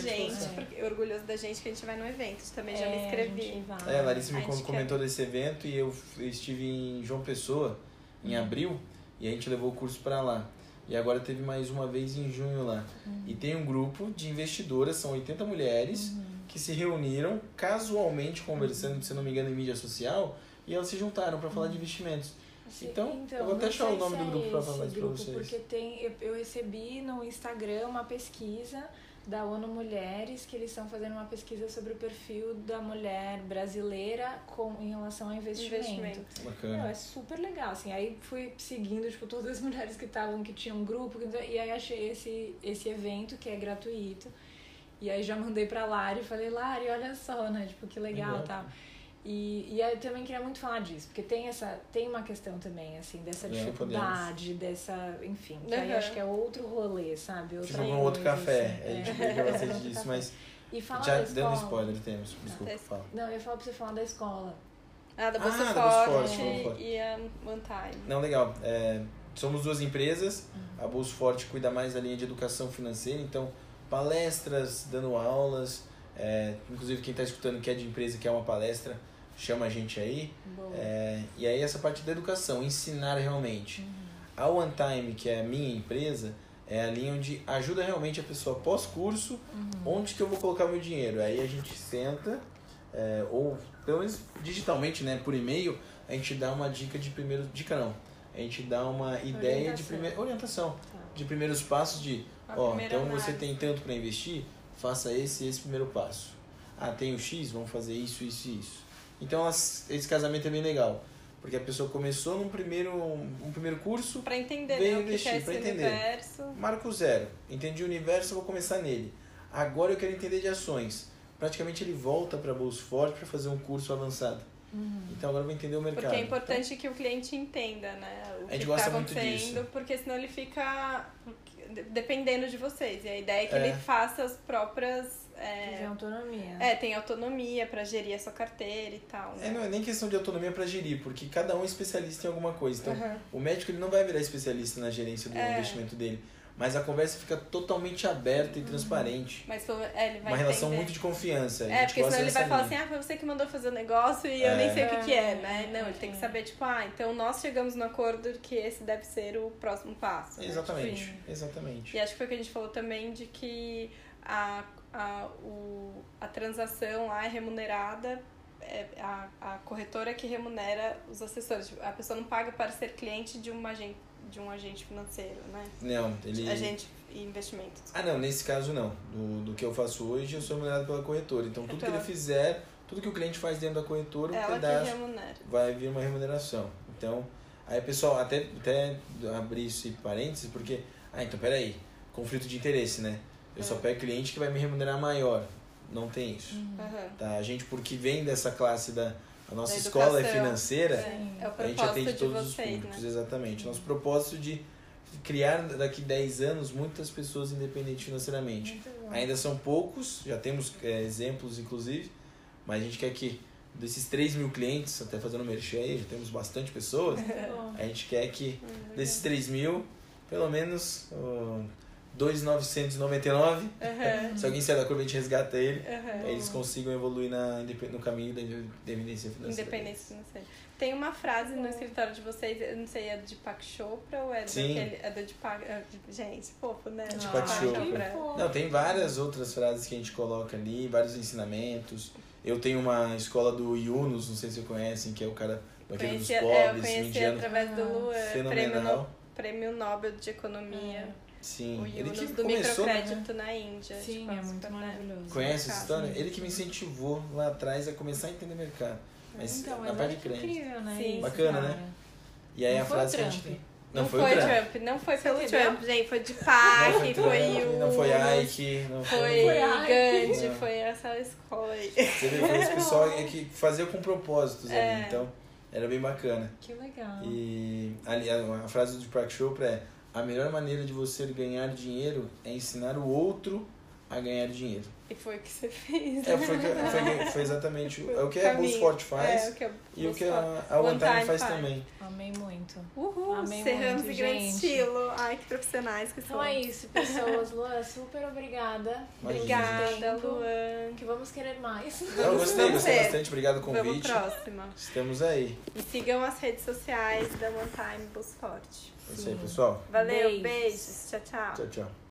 gente, que a gente vai no evento. Também já me inscrevi. A Larissa me comentou desse evento e eu estive em João Pessoa em abril, e a gente levou o curso para lá. E agora teve mais uma vez em junho lá. E tem um grupo de investidoras, são 80 mulheres, que se reuniram casualmente conversando, se não me engano, em mídia social, e elas se juntaram para falar de investimentos. Então, eu vou até achar o nome do grupo para falar isso para vocês. Porque eu recebi no Instagram uma pesquisa da ONU Mulheres, que eles estão fazendo uma pesquisa sobre o perfil da mulher brasileira em relação ao investimento. Bacana. Não, é super legal, assim. Aí fui seguindo, tipo, todas as mulheres que tinham um grupo, e aí achei esse evento, que é gratuito, e aí já mandei pra Lari, falei, Lari, olha só, né, tipo, que legal e tal. E eu também queria muito falar disso, porque tem uma questão também, assim, dessa dificuldade, dessa, enfim, que aí acho que é outro rolê, sabe? Tipo um outro café, assim, a gente pega bastante disso, mas e falar já dando spoiler, temos, desculpa, fala. Não, eu ia falar pra você falar da escola. Da Bolsa Forte e a One Time. Não, legal, somos duas empresas, a Bolsa Forte cuida mais da linha de educação financeira, então palestras, dando aulas, inclusive quem está escutando que é de empresa, que é uma palestra, chama a gente aí. E aí essa parte da educação, ensinar realmente. A One Time, que é a minha empresa, é a linha onde ajuda realmente a pessoa pós-curso, onde que eu vou colocar meu dinheiro. Aí a gente senta, ou pelo menos digitalmente, né, por e-mail, a gente dá uma dica de primeiro... Dica não. A gente dá uma ideia de primeira... Orientação. De primeiros passos de... então você tem tanto para investir, faça esse primeiro passo. Tem o X, vamos fazer isso, isso e isso. Então, esse casamento é bem legal, porque a pessoa começou num primeiro curso... Para entender, veio investir, para entender. Universo. Marco zero. Entendi o universo, vou começar nele. Agora eu quero entender de ações. Praticamente ele volta para a Bolsa Forte para fazer um curso avançado. Então, agora eu vou entender o mercado. Porque é importante que o cliente entenda, né? O que está acontecendo, porque senão ele fica... dependendo de vocês, e a ideia é que ele faça as próprias... Tem autonomia. Tem autonomia pra gerir a sua carteira e tal. Né? Não é nem questão de autonomia pra gerir, porque cada um é especialista em alguma coisa. Então, o médico ele não vai virar especialista na gerência do investimento dele, mas a conversa fica totalmente aberta e transparente. Mas ele vai uma relação muito de confiança. Porque senão ele vai falar assim, foi você que mandou fazer o negócio e eu nem sei o que é, né? Não, ele tem que saber, tipo, então nós chegamos no acordo que esse deve ser o próximo passo. Exatamente, né? Tipo, exatamente. E acho que foi o que a gente falou também de que a transação lá é remunerada, a corretora que remunera os assessores. Tipo, a pessoa não paga para ser cliente de uma agência. De um agente financeiro, né? Não, ele... Agente e investimento. Não, nesse caso não. Do que eu faço hoje, eu sou remunerado pela corretora. Então, tudo que ele fizer, tudo que o cliente faz dentro da corretora, um pedaço vai vir uma remuneração. Então, aí, pessoal, até abrir esse parênteses, porque... então, peraí, conflito de interesse, né? Eu só pego cliente que vai me remunerar maior. Não tem isso. Tá? A gente, porque vem dessa classe da... A nossa escola financeira, a gente atende todos os públicos, né? Exatamente. Nosso propósito de criar daqui 10 anos muitas pessoas independentes financeiramente. Ainda são poucos, já temos exemplos inclusive, mas a gente quer que desses 3 mil clientes, até fazendo merchan aí, já temos bastante pessoas, a gente quer que desses 3 mil, pelo menos 2.999, se alguém sair da curva a gente resgata ele, eles consigam evoluir no caminho da independência financeira. Tem uma frase no escritório de vocês, eu não sei, é do Deepak Chopra ou é daquele, é do Deepak... Gente, fofo, né? Deepak Chopra. Não, tem várias outras frases que a gente coloca ali, vários ensinamentos. Eu tenho uma escola do Yunus, não sei se vocês conhecem, que é o cara daquele dos pobres, eu conheci através do Luan, prêmio Nobel de Economia. Sim, o Yunus, ele que do microcrédito na Índia. Sim, tipo, é muito maravilhoso. Conhece essa história? Ele que me incentivou lá atrás a começar a entender mercado. Mas então, na parte de crédito. Incrível, né? Sim, bacana, cara. Né? E aí não a frase que a gente tem. Não foi o Trump, não foi pelo Trump, gente, foi Deepak, foi Yunus, não foi Ike, não foi Gandhi, foi essa escola aí. Você vê, foi esse pessoal que fazia com propósitos ali, então era bem bacana. Que legal. E ali, a frase do Deepak Chopra é: a melhor maneira de você ganhar dinheiro é ensinar o outro a ganhar dinheiro. E foi o que você fez. Foi exatamente o que a Bolsa Forte faz e o que a One Time faz também. Amei muito. Uhul, cerramos em grande estilo. Ai, que profissionais que são. Então é isso, pessoas. Luan, super obrigada. Obrigada, Luan. Que vamos querer mais. Eu gostei bastante. Obrigado o convite. Vamos próxima. Estamos aí. E sigam as redes sociais da One Time Bolsa Forte. É isso aí, pessoal. Valeu, beijos. Tchau, tchau. Tchau, tchau.